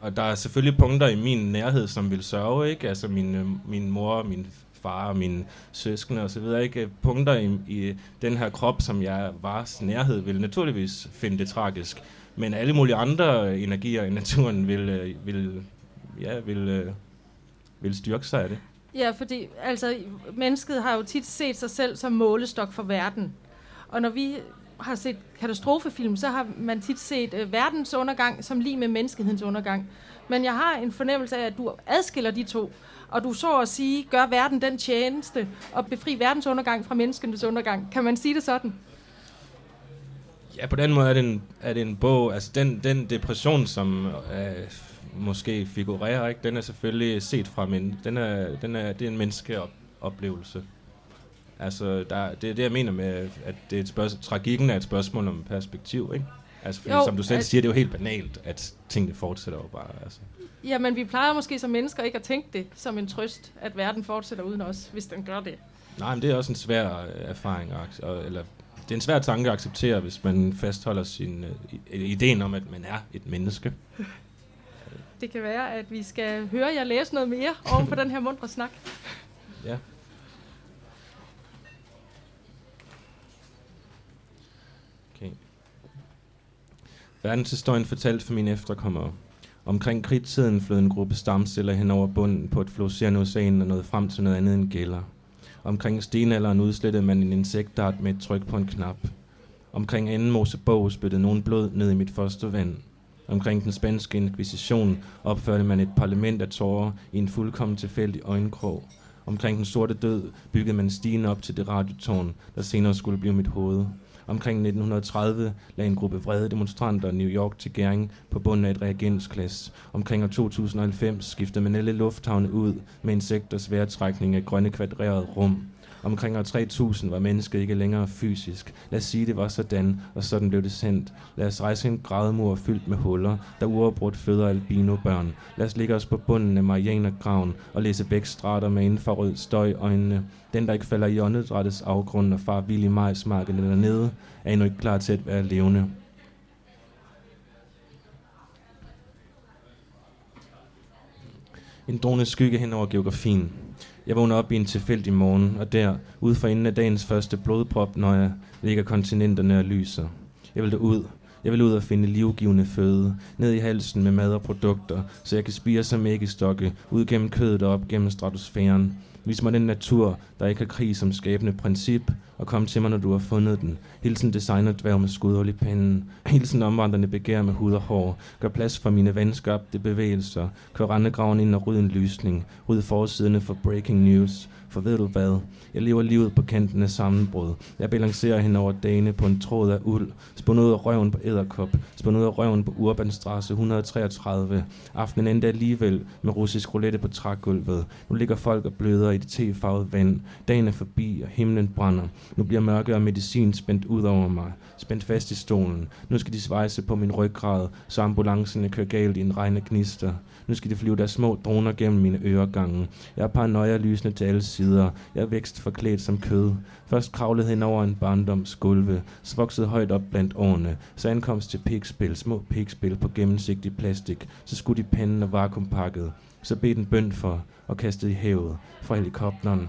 Og der er selvfølgelig punkter i min nærhed, som vil sørge, ikke? Altså min, min mor og min far og mine søskende og så videre, ikke? Punkter i, i den her krop, som jeg var nærhed, vil naturligvis finde det tragisk. Men alle mulige andre energier i naturen vil, vil, ja, vil, vil styrke sig af det. Ja, fordi altså, mennesket har jo tit set sig selv som målestok for verden. Og når vi har set katastrofefilm, så har man tit set øh, verdens undergang som lig med menneskehedens undergang. Men jeg har en fornemmelse af, at du adskiller de to, og du så at sige, gør verden den tjeneste, og befri verdens undergang fra menneskenes undergang. Kan man sige det sådan? Ja, på den måde er det en, er det en bog. Altså den, den depression, som øh, måske figurerer, ikke, den er selvfølgelig set fra men, den er, den er, det er en menneskeoplevelse. Altså, der, det er det, jeg mener med, at det er et spørgsmål, tragikken er et spørgsmål om perspektiv, ikke? Altså, fordi, jo, som du selv at, siger, det er jo helt banalt, at tingene fortsætter jo bare, altså. Ja, men vi plejer måske som mennesker ikke at tænke det som en trøst, at verden fortsætter uden os, hvis den gør det. Nej, men det er også en svær erfaring, eller det er en svær tanke at acceptere, hvis man fastholder sin uh, ideen om, at man er et menneske. Det kan være, at vi skal høre jer læse noget mere oven på den her mundre snak. Ja. Okay. Verdenshistorien fortalt for mine efterkommere. Omkring krigstiden flød en gruppe stamceller hen over bunden på et fluorescerende ocean og nåede frem til noget andet end gælder. Omkring stenalderen udslettede man en insektart med et tryk på en knap. Omkring anden Mosebog spyttede nogen blod ned i mit fostervand. Omkring den spanske inkvisition opførte man et parlament af tårer i en fuldkommen tilfældig øjenkrog. Omkring den sorte død byggede man stigen op til det radiotårn, der senere skulle blive mit hoved. Omkring nitten tredive lagde en gruppe vrede demonstranter New York til gæring på bunden af et reagensglas. Omkring to tusind og halvfems skiftede man alle lufthavne ud med insekters vejrtrækning af grønne kvadrerede rum. Omkring tre tusind var mennesket ikke længere fysisk. Lad os sige, det var sådan, og sådan blev det sendt. Lad os rejse en grædemur fyldt med huller, der uafbrudt føder albinobørn. Lad os ligge os på bunden af Marianergraven og læse bækstrater med infrarød støj øjnene. Den, der ikke falder i åndedrættets afgrund og far vild i majsmarkedet dernede, er endnu ikke klar til at være levende. En drone skygge hen over geografien. Jeg vågner op i en tilfældig morgen, og der, ude for enden af dagens første blodprop, når jeg ligger kontinenterne og lyser. Jeg vil derud. Jeg vil ud og finde livgivende føde, ned i halsen med mad og produkter, så jeg kan spire som æggestokke, ud gennem kødet og op gennem stratosfæren. Vis mig den natur, der ikke har krig som skabende princip, og kom til mig, når du har fundet den. Hilsen designerdværg med skudhul i panden. Hilsen omvandrende begær med hud og hår. Gør plads for mine vanskabte bevægelser. Kør rendegraven ind og ryd en lysning. Ryd forsiderne for breaking news. For ved du hvad? Jeg lever livet på kanten af sammenbrud. Jeg balancerer hen over dagene på en tråd af uld. Spund ud af røven på edderkop. Spund ud af røven på Urbanstrasse et hundrede treogtredive. Aftenen endte alligevel med russisk roulette på trægulvet. Nu ligger folk og bløder i det tefarvede vand. Dagen er forbi, og himlen brænder. Nu bliver mørke og medicin spændt ud over mig. Spændt fast i stolen. Nu skal de svejse på min ryggrad, så ambulancerne kører galt i en regn af gnister. Nu skal de flyve deres små droner gennem mine øregange. Jeg er paranoia lysende til alle sider. Jeg er vækst forklædt som kød. Først kravlede hen over en barndomsgulve, så voksede højt op blandt årene. Så ankomst til pikspil, små pikspil på gennemsigtig plastik. Så skudt i panden og vakuumpakket. Så bed den bønd for og kastede i havet fra helikopteren.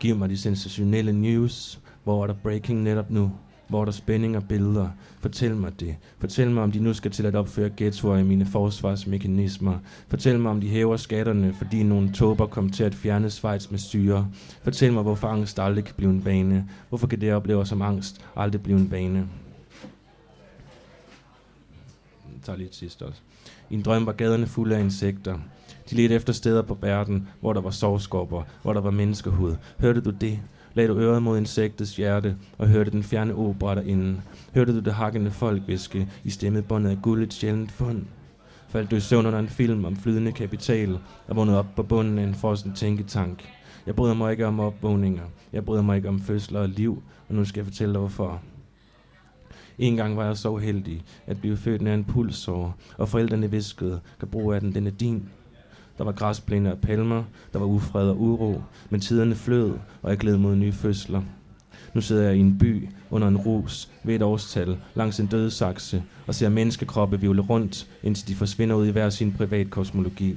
Giv mig de sensationelle news. Hvor er der breaking netop nu? Hvor er der spænding og billeder? Fortæl mig det. Fortæl mig, om de nu skal til at opføre ghettoer i mine forsvarsmekanismer. Fortæl mig, om de hæver skatterne, fordi nogle tåber kom til at fjerne Schweiz med syre. Fortæl mig, hvorfor angst aldrig kan blive en vane. Hvorfor kan det, jeg oplever som angst, aldrig blive en vane? Jeg tager lige sidst også. I en drøm var gaderne fulde af insekter. De ledte efter steder på verden, hvor der var sovskorper, hvor der var menneskehud. Hørte du det? Lagde du øret mod insektets hjerte, og hørte den fjerne opera derinde. Hørte du det hakkende folkviske i stemmebåndet af guld et sjældent fund? Faldt du i søvn under en film om flydende kapital, og vågnede op på bunden af en frossen tænketank. Jeg bryder mig ikke om opvågninger. Jeg bryder mig ikke om fødsler og liv, og nu skal jeg fortælle dig hvorfor. En gang var jeg så heldig at blive født af en pulsår, og forældrene viskede, kan bruge af den, den er din. Der var græsplæner og palmer, der var ufred og uro, men tiderne flød, og jeg gled mod nye fødsler. Nu sidder jeg i en by, under en rus, ved et årstal, langs en dødsakse, og ser menneskekroppe vivle rundt, indtil de forsvinder ud i hver sin privat kosmologi.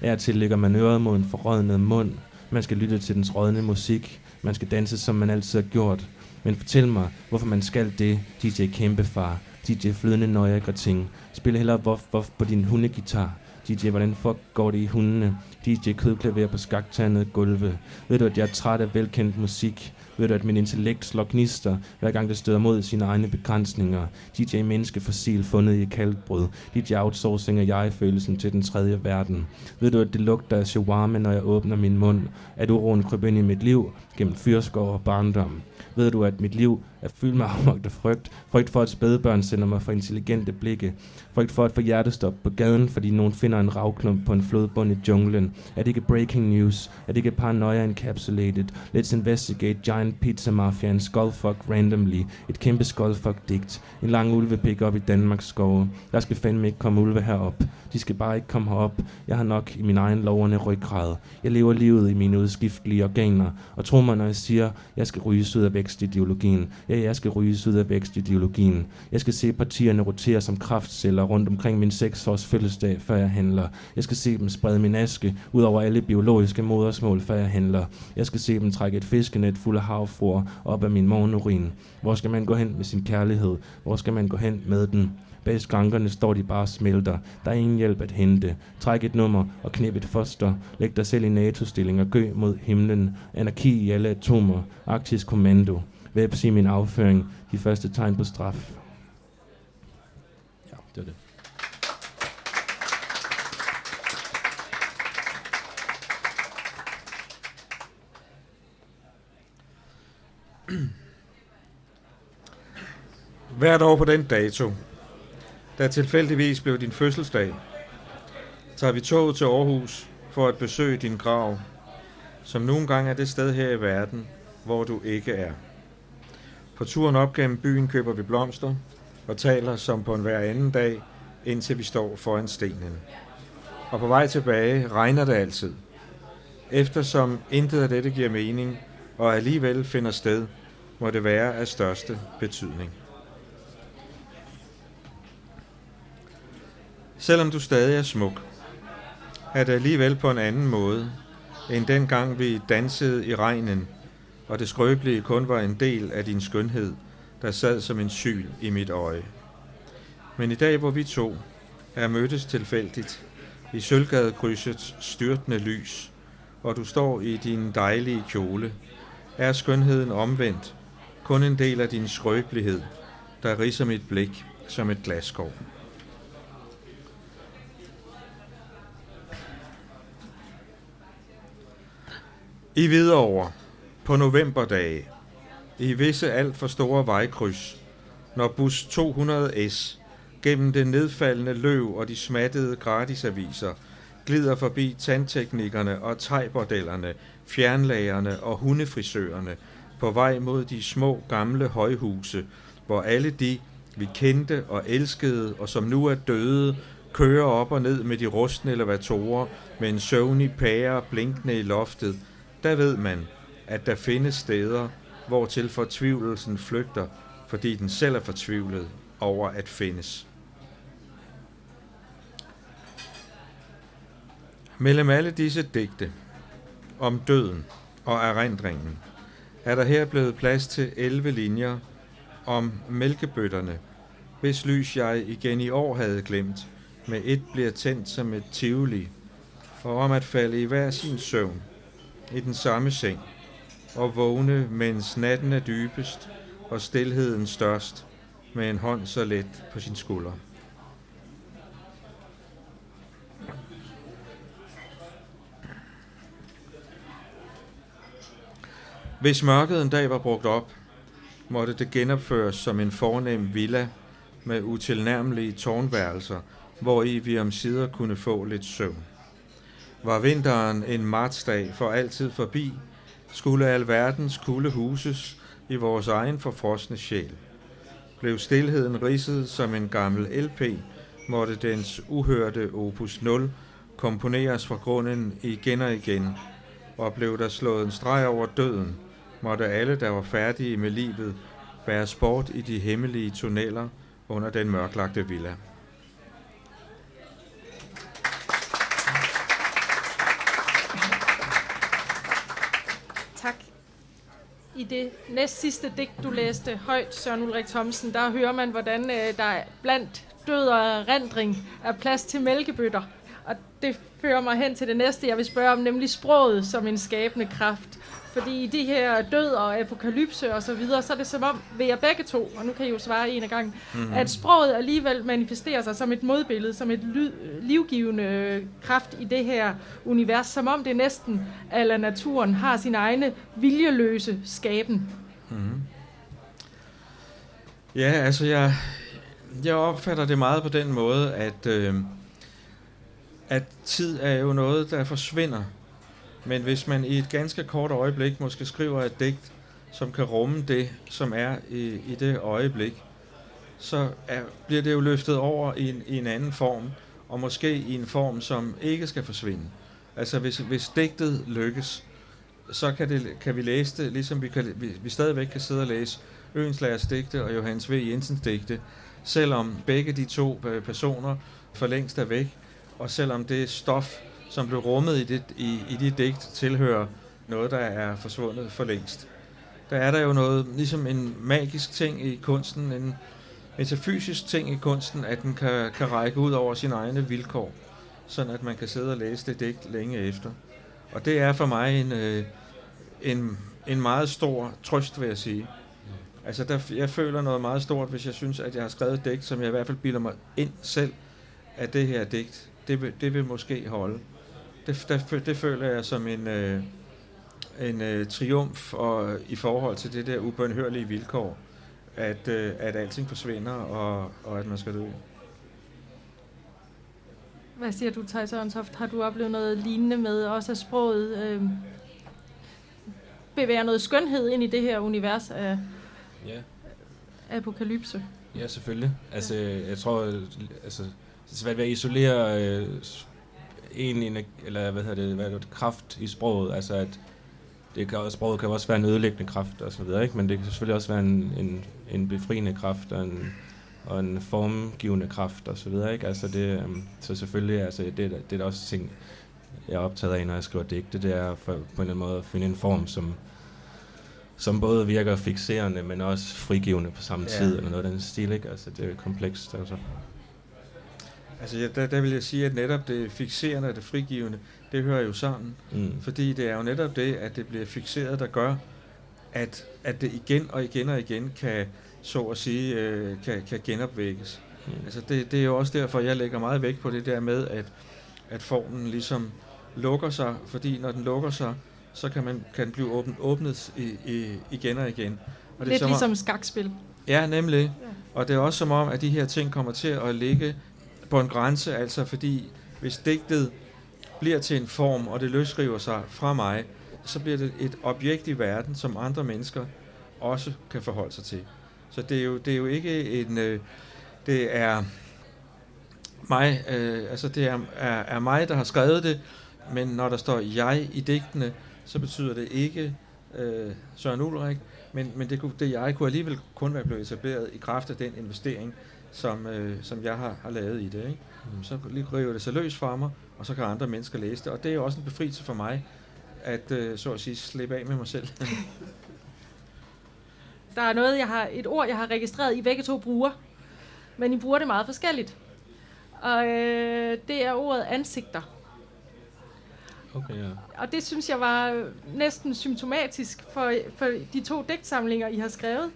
Af til ligger man øret mod en forrådnet mund, man skal lytte til dens rådne musik, man skal danse, som man altid har gjort. Men fortæl mig, hvorfor man skal det, D J Kæmpefar, D J Flydende Nøje og Ting. Spil hellere voff voff på din hundegitar. D J, hvordan fuck går det i hundene? D J, kødklaver på skaktandet gulve. Ved du, at jeg er træt af velkendt musik? Ved du, at min intellekt slår gnister, hver gang det støder mod sine egne begrænsninger? D J, menneskefossil fundet i kalkbrød. D J, outsourcing af jeg-følelsen til den tredje verden. Ved du, at det lugter af shawarma, når jeg åbner min mund? At uroen kryber ind i mit liv gennem fyrskov og barndom? Ved du, at mit liv er fyldt med afmagt og frygt? Frygt for, at spædbørn sender mig for intelligente blikke. Frygt for at få hjertestop på gaden, fordi nogen finder en ravklump på en flodbund i junglen. Er det ikke breaking news? Er det ikke paranoia encapsulated? Let's investigate giant pizza mafia and skullfuck randomly. Et kæmpe skullfuck digt. En lang ulve pick op i Danmarks skove. Der skal fandme ikke komme ulve herop. De skal bare ikke komme herop. Jeg har nok i min egen lovende ryggrad. Jeg lever livet i mine udskiftelige organer. Og tro mig, når jeg siger, jeg skal ryges ud af vækstideologien. Ja, jeg skal ryges ud af vækstideologien. Jeg skal se partierne rotere som kraftceller rundt omkring min seks års fødselsdag, før jeg handler. Jeg skal se dem sprede min aske ud over alle biologiske modersmål, før jeg handler. Jeg skal se dem trække et fiskenet fuld af havfruer op af min morgenurin. Hvor skal man gå hen med sin kærlighed? Hvor skal man gå hen med den? Bag skrankerne står de bare og smelter. Der er ingen hjælp at hente. Træk et nummer og knip et foster. Læg dig selv i NATO-stilling og gø mod himlen. Anarki i alle atomer. Arktisk kommando. Væbs i min afføring. De første tegn på straf. Ja, det var det. Hvert år på den dato, der tilfældigvis blev din fødselsdag, tager vi toget til Aarhus for at besøge din grav, som nogle gange er det sted her i verden, hvor du ikke er. På turen op gennem byen køber vi blomster og taler som på en hver anden dag, indtil vi står foran stenen. Og på vej tilbage regner det altid, eftersom intet af dette giver mening og alligevel finder sted, må det være af største betydning. Selvom du stadig er smuk, er det alligevel på en anden måde, end dengang vi dansede i regnen, og det skrøbelige kun var en del af din skønhed, der sad som en syl i mit øje. Men i dag, hvor vi to er mødtes tilfældigt i Sølvgadekrydsets styrtende lys, og du står i din dejlige kjole, er skønheden omvendt, kun en del af din skrøbelighed, der ridser mit blik som et glaskår. I Hvidovre, på novemberdage, i visse alt for store vejkryds, når bus to hundrede S gennem det nedfaldende løv og de smattede gratisaviser glider forbi tandteknikerne og thai-bordellerne, fjernlagerne og hundefrisørerne på vej mod de små gamle højhuse, hvor alle de, vi kendte og elskede og som nu er døde, kører op og ned med de rustne elevatorer med en søvnig pære blinkende i loftet. Der ved man, at der findes steder, hvor til fortvivlelsen flygter, fordi den selv er fortvivlet over at findes. Mellem alle disse digte om døden og erindringen, er der her blevet plads til elleve linjer om mælkebøtterne, hvis lys jeg igen i år havde glemt, med et bliver tændt som et tivoli, og om at falde i hver sin søvn, i den samme seng, og vågne, mens natten er dybest og stilheden størst, med en hånd så let på sin skulder. Hvis mørket en dag var brugt op, måtte det genopføres som en fornem villa med utilnærmelige tårnværelser, hvori vi omsider kunne få lidt søvn. Var vinteren en martsdag for altid forbi, skulle alverdens kulde huses i vores egen forfrosne sjæl. Blev stilheden ridset som en gammel L P, måtte dens uhørte opus nul komponeres fra grunden igen og igen, og blev der slået en streg over døden, måtte alle, der var færdige med livet, bæres bort i de hemmelige tunneller under den mørklagte villa. I det næst sidste digt, du læste højt, Søren Ulrik Thomsen, der hører man, hvordan øh, der blandt død og erindring er plads til mælkebøtter. Og det fører mig hen til det næste, jeg vil spørge om, nemlig sproget som en skabende kraft. Fordi i de her død og apokalypse og så videre, så er det som om, ved jer begge to, og nu kan I jo svare en af gangen, mm-hmm. at sproget alligevel manifesterer sig som et modbillede, som et ly- livgivende kraft i det her univers, som om det næsten, eller naturen, har sin egne viljeløse skaben. Mm-hmm. Ja, altså jeg, jeg opfatter det meget på den måde, at, øh, at tid er jo noget, der forsvinder. Men hvis man i et ganske kort øjeblik måske skriver et digt, som kan rumme det, som er i, i det øjeblik, så er, bliver det jo løftet over i en, i en anden form, og måske i en form, som ikke skal forsvinde. Altså hvis, hvis digtet lykkes, så kan, det, kan vi læse det, ligesom vi, kan, vi, vi stadigvæk kan sidde og læse Oehlenschlægers digte og Johannes V. Jensens digte, selvom begge de to personer for længst er væk, og selvom det stof, som blev rummet i, det, i, i de digt, tilhører noget, der er forsvundet for længst. der er der jo noget, ligesom en magisk ting i kunsten, en metafysisk ting i kunsten, at den kan, kan række ud over sine egne vilkår, sådan at man kan sidde og læse det digt længe efter. Og det er for mig en, øh, en, en meget stor trøst, vil jeg sige. Altså, der, jeg føler noget meget stort, hvis jeg synes, at jeg har skrevet digt, som jeg i hvert fald bilder mig ind selv, at det her digt, det vil, det vil måske holde. Det, der, det føler jeg som en, øh, en øh, triumf og, i forhold til det der ubønhørlige vilkår, at, øh, at alting forsvinder, og, og at man skal dø. Hvad siger du, Theis Ørntoft? Har du oplevet noget lignende med, også at sproget øh, bevæger noget skønhed ind i det her univers af ja. apokalypse? Ja, selvfølgelig. Altså, ja. jeg tror, altså, det er svært ved at isolere øh, en eller hvad hedder det, hvad hedder det, kraft i sproget. Altså, at det kan, sproget kan også være en ødelæggende kraft og så videre, ikke? Men det kan selvfølgelig også være en, en, en befriende kraft og en og en formgivende kraft og så videre, ikke? Altså det, så selvfølgelig, altså det, det er der også ting, jeg er optaget af, når jeg skriver digte, det er for, på en eller anden måde at finde en form, som, som både virker fikserende, men også frigivende på samme tid, ja. eller noget af den stil, ikke? Altså det er komplekst, altså. Altså ja, der, der vil jeg sige, at netop det fikserende og det frigivende, det hører jo sammen, mm. fordi det er jo netop det, at det bliver fikseret, der gør, at, at det igen og igen og igen kan så at sige, øh, kan, kan genopvækkes. Mm. Altså det, det er jo også derfor, jeg lægger meget vægt på det der med, at, at formen ligesom lukker sig, fordi når den lukker sig, så kan, man, kan den blive åbnet, åbnet i, i, igen og igen. Og det lidt er som ligesom om, skakspil. Ja, nemlig. Ja. Og det er også som om, at de her ting kommer til at ligge på en grænse, altså fordi hvis digtet bliver til en form, og det løsriver sig fra mig, så bliver det et objekt i verden, som andre mennesker også kan forholde sig til. Så det er jo, det er jo ikke en, øh, det er mig, øh, altså det er, er, er mig, der har skrevet det, men når der står jeg i digtene, så betyder det ikke øh, Søren Ulrik, men, men det, det jeg kunne alligevel kun være blevet etableret i kraft af den investering, som, øh, som jeg har, har lavet i det, ikke? Mm. Så lige river det så løs fra mig, og så kan andre mennesker læse det, og det er jo også en befrielse for mig, at øh, så at sige slippe af med mig selv. Der er noget, jeg har, et ord, jeg har registreret, I begge to bruger, men I bruger det meget forskelligt. Og øh, det er ordet ansigter. Okay, ja. Og det synes jeg var næsten symptomatisk for, for de to digtsamlinger, I har skrevet.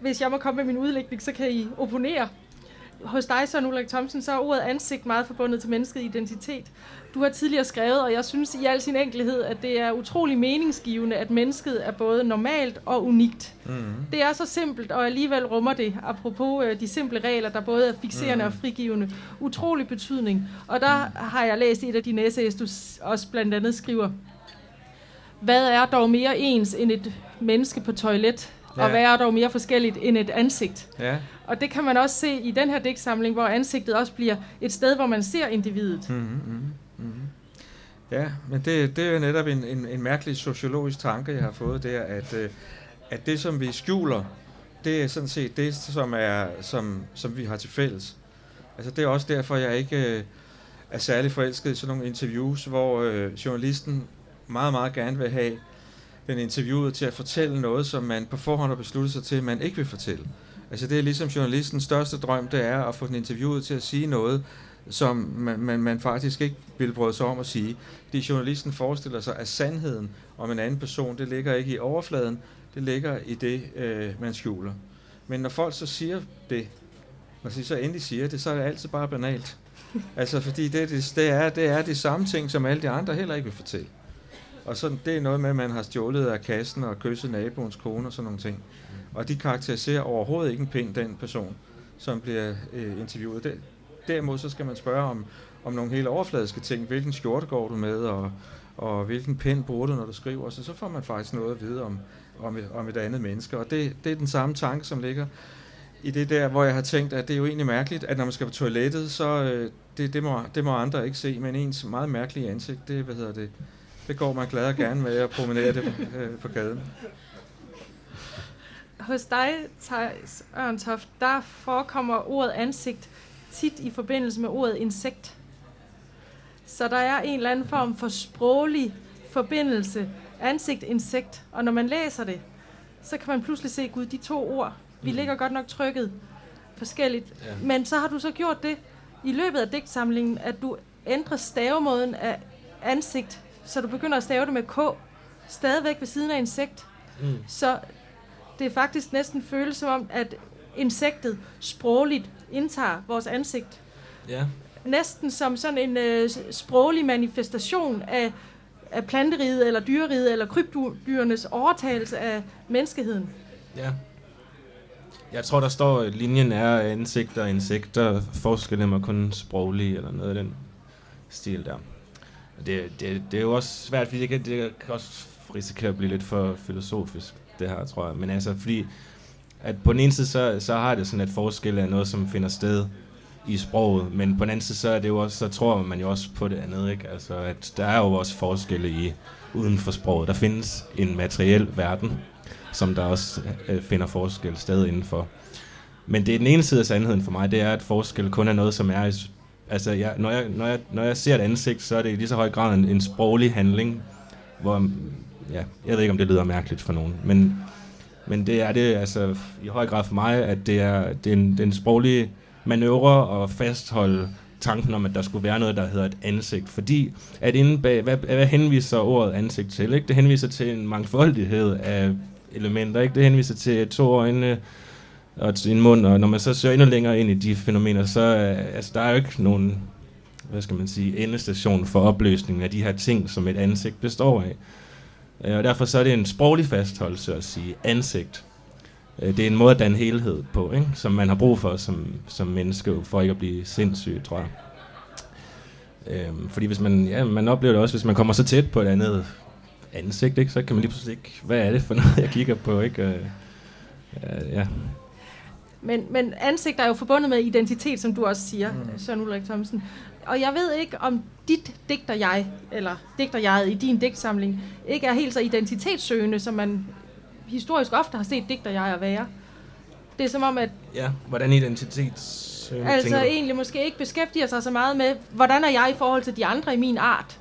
Hvis jeg må komme med min udlægning, så kan I opponere. Hos dig, Søren Ulrik Thomsen, så er ordet ansigt meget forbundet til menneskets identitet. Du har tidligere skrevet, og jeg synes i al sin enkelhed, at det er utrolig meningsgivende, at mennesket er både normalt og unikt. Mm-hmm. Det er så simpelt, og alligevel rummer det, apropos de simple regler, der både er fikserende mm-hmm. og frigivende, utrolig betydning. Og der har jeg læst et af dine essays, du også blandt andet skriver. Hvad er dog mere ens end et menneske på toilet? Ja. Og hvad er dog mere forskelligt end et ansigt? Ja. Og det kan man også se i den her digtsamling, hvor ansigtet også bliver et sted, hvor man ser individet. Mm-hmm, mm-hmm. Ja, men det, det er jo netop en, en, en mærkelig sociologisk tanke, jeg har fået der, at, at det, som vi skjuler, det er sådan set det, som, er, som, som vi har til fælles. Altså det er også derfor, jeg ikke er særlig forelsket i sådan nogle interviews, hvor øh, journalisten meget, meget gerne vil have den interviewede til at fortælle noget, som man på forhånd har besluttet sig til, at man ikke vil fortælle. Altså det er ligesom journalistens største drøm, det er at få den interviewede til at sige noget, som man, man, man faktisk ikke ville bryde sig om at sige. Fordi journalisten forestiller sig, at sandheden om en anden person, det ligger ikke i overfladen, det ligger i det, øh, man skjuler. Men når folk så siger det, når de så endelig siger det, så er det altid bare banalt. Altså fordi det, det, er, det er de samme ting, som alle de andre heller ikke vil fortælle. Og sådan, det er noget med, at man har stjålet af kassen og kysset naboens kone og sådan nogle ting. Og de karakteriserer overhovedet ikke en pind, den person, som bliver øh, interviewet. Derimod så skal man spørge om, om nogle helt overfladiske ting. Hvilken skjorte går du med, og, og hvilken pind bruger du, når du skriver? Så, så får man faktisk noget at vide om, om, et, om et andet menneske. Og det, det er den samme tanke, som ligger i det der, hvor jeg har tænkt, at det er jo egentlig mærkeligt, at når man skal på toilettet, så øh, det, det, må, det må andre ikke se. Men ens meget mærkelige ansigt, det hvad hedder det... Det går man glad og gerne med at promenere det på, øh, på gaden. Hos dig, Theis Ørntoft, der forekommer ordet ansigt tit i forbindelse med ordet insekt. Så der er en eller anden form for sproglig forbindelse. Ansigt, insekt. Og når man læser det, så kan man pludselig se, gud, de to ord, vi mm. ligger godt nok trykket forskelligt. Ja. Men så har du så gjort det i løbet af digtsamlingen, at du ændrer stavemåden af ansigt, så du begynder at stave det med K, stadigvæk ved siden af insekt. Mm. Så det er faktisk næsten føles som om, at insektet sprogligt indtager vores ansigt. Ja. Næsten som sådan en øh, sproglig manifestation af, af planteriget, eller dyreriget, eller krybdyrenes overtagelse af menneskeheden. Ja. Jeg tror, der står, at linjen er ansigter og insekter, forskellen er kun sproglige, eller noget af den stil der. Det, det, det er jo også svært, fordi det kan, det kan også risikere at blive lidt for filosofisk, det her, tror jeg. Men altså, fordi at på den ene side, så, så har det sådan, at forskel er noget, som finder sted i sproget, men på den anden side, så, er det jo også, så tror man jo også på det andet, ikke? Altså, at der er jo også forskelle i, uden for sproget. Der findes en materiel verden, som der også øh, finder forskel stadig indenfor. Men det er den ene side af sandheden for mig, det er, at forskel kun er noget, som er i altså, jeg, når, jeg, når, jeg, når jeg ser et ansigt, så er det i lige så høj grad en, en sproglig handling, hvor, ja, jeg ved ikke, om det lyder mærkeligt for nogen, men, men det er det altså i høj grad for mig, at det er, det er en, den sproglige manøvre at fastholde tanken om, at der skulle være noget, der hedder et ansigt, fordi at inde bag, hvad, hvad henviser ordet ansigt til, ikke? Det henviser til en mangfoldighed af elementer, ikke? Det henviser til to øjne, og en mund, og når man så søger endnu længere ind i de fænomener, så altså, der er jo ikke nogen, hvad skal man sige, endestation for opløsningen af de her ting, som et ansigt består af. Og derfor så er det en sproglig fastholdelse at sige ansigt. Det er en måde at danne helhed på, ikke? Som man har brug for som, som menneske, for ikke at blive sindssyg, tror jeg. Øhm, fordi hvis man, ja, man oplever det også, hvis man kommer så tæt på et andet ansigt, ikke? Så kan man lige pludselig ikke, hvad er det for noget, jeg kigger på, ikke? Øh, ja. Men, men ansigt er jo forbundet med identitet, som du også siger, mm. Søren Ulrik Thomsen. Og jeg ved ikke, om dit digter jeg, eller digter jeg i din digtsamling, ikke er helt så identitetssøgende, som man historisk ofte har set digter jeg at være. Det er som om, at... Ja, hvordan identitetssøgende, altså egentlig måske ikke beskæftiger sig så meget med, hvordan er jeg i forhold til de andre i min art?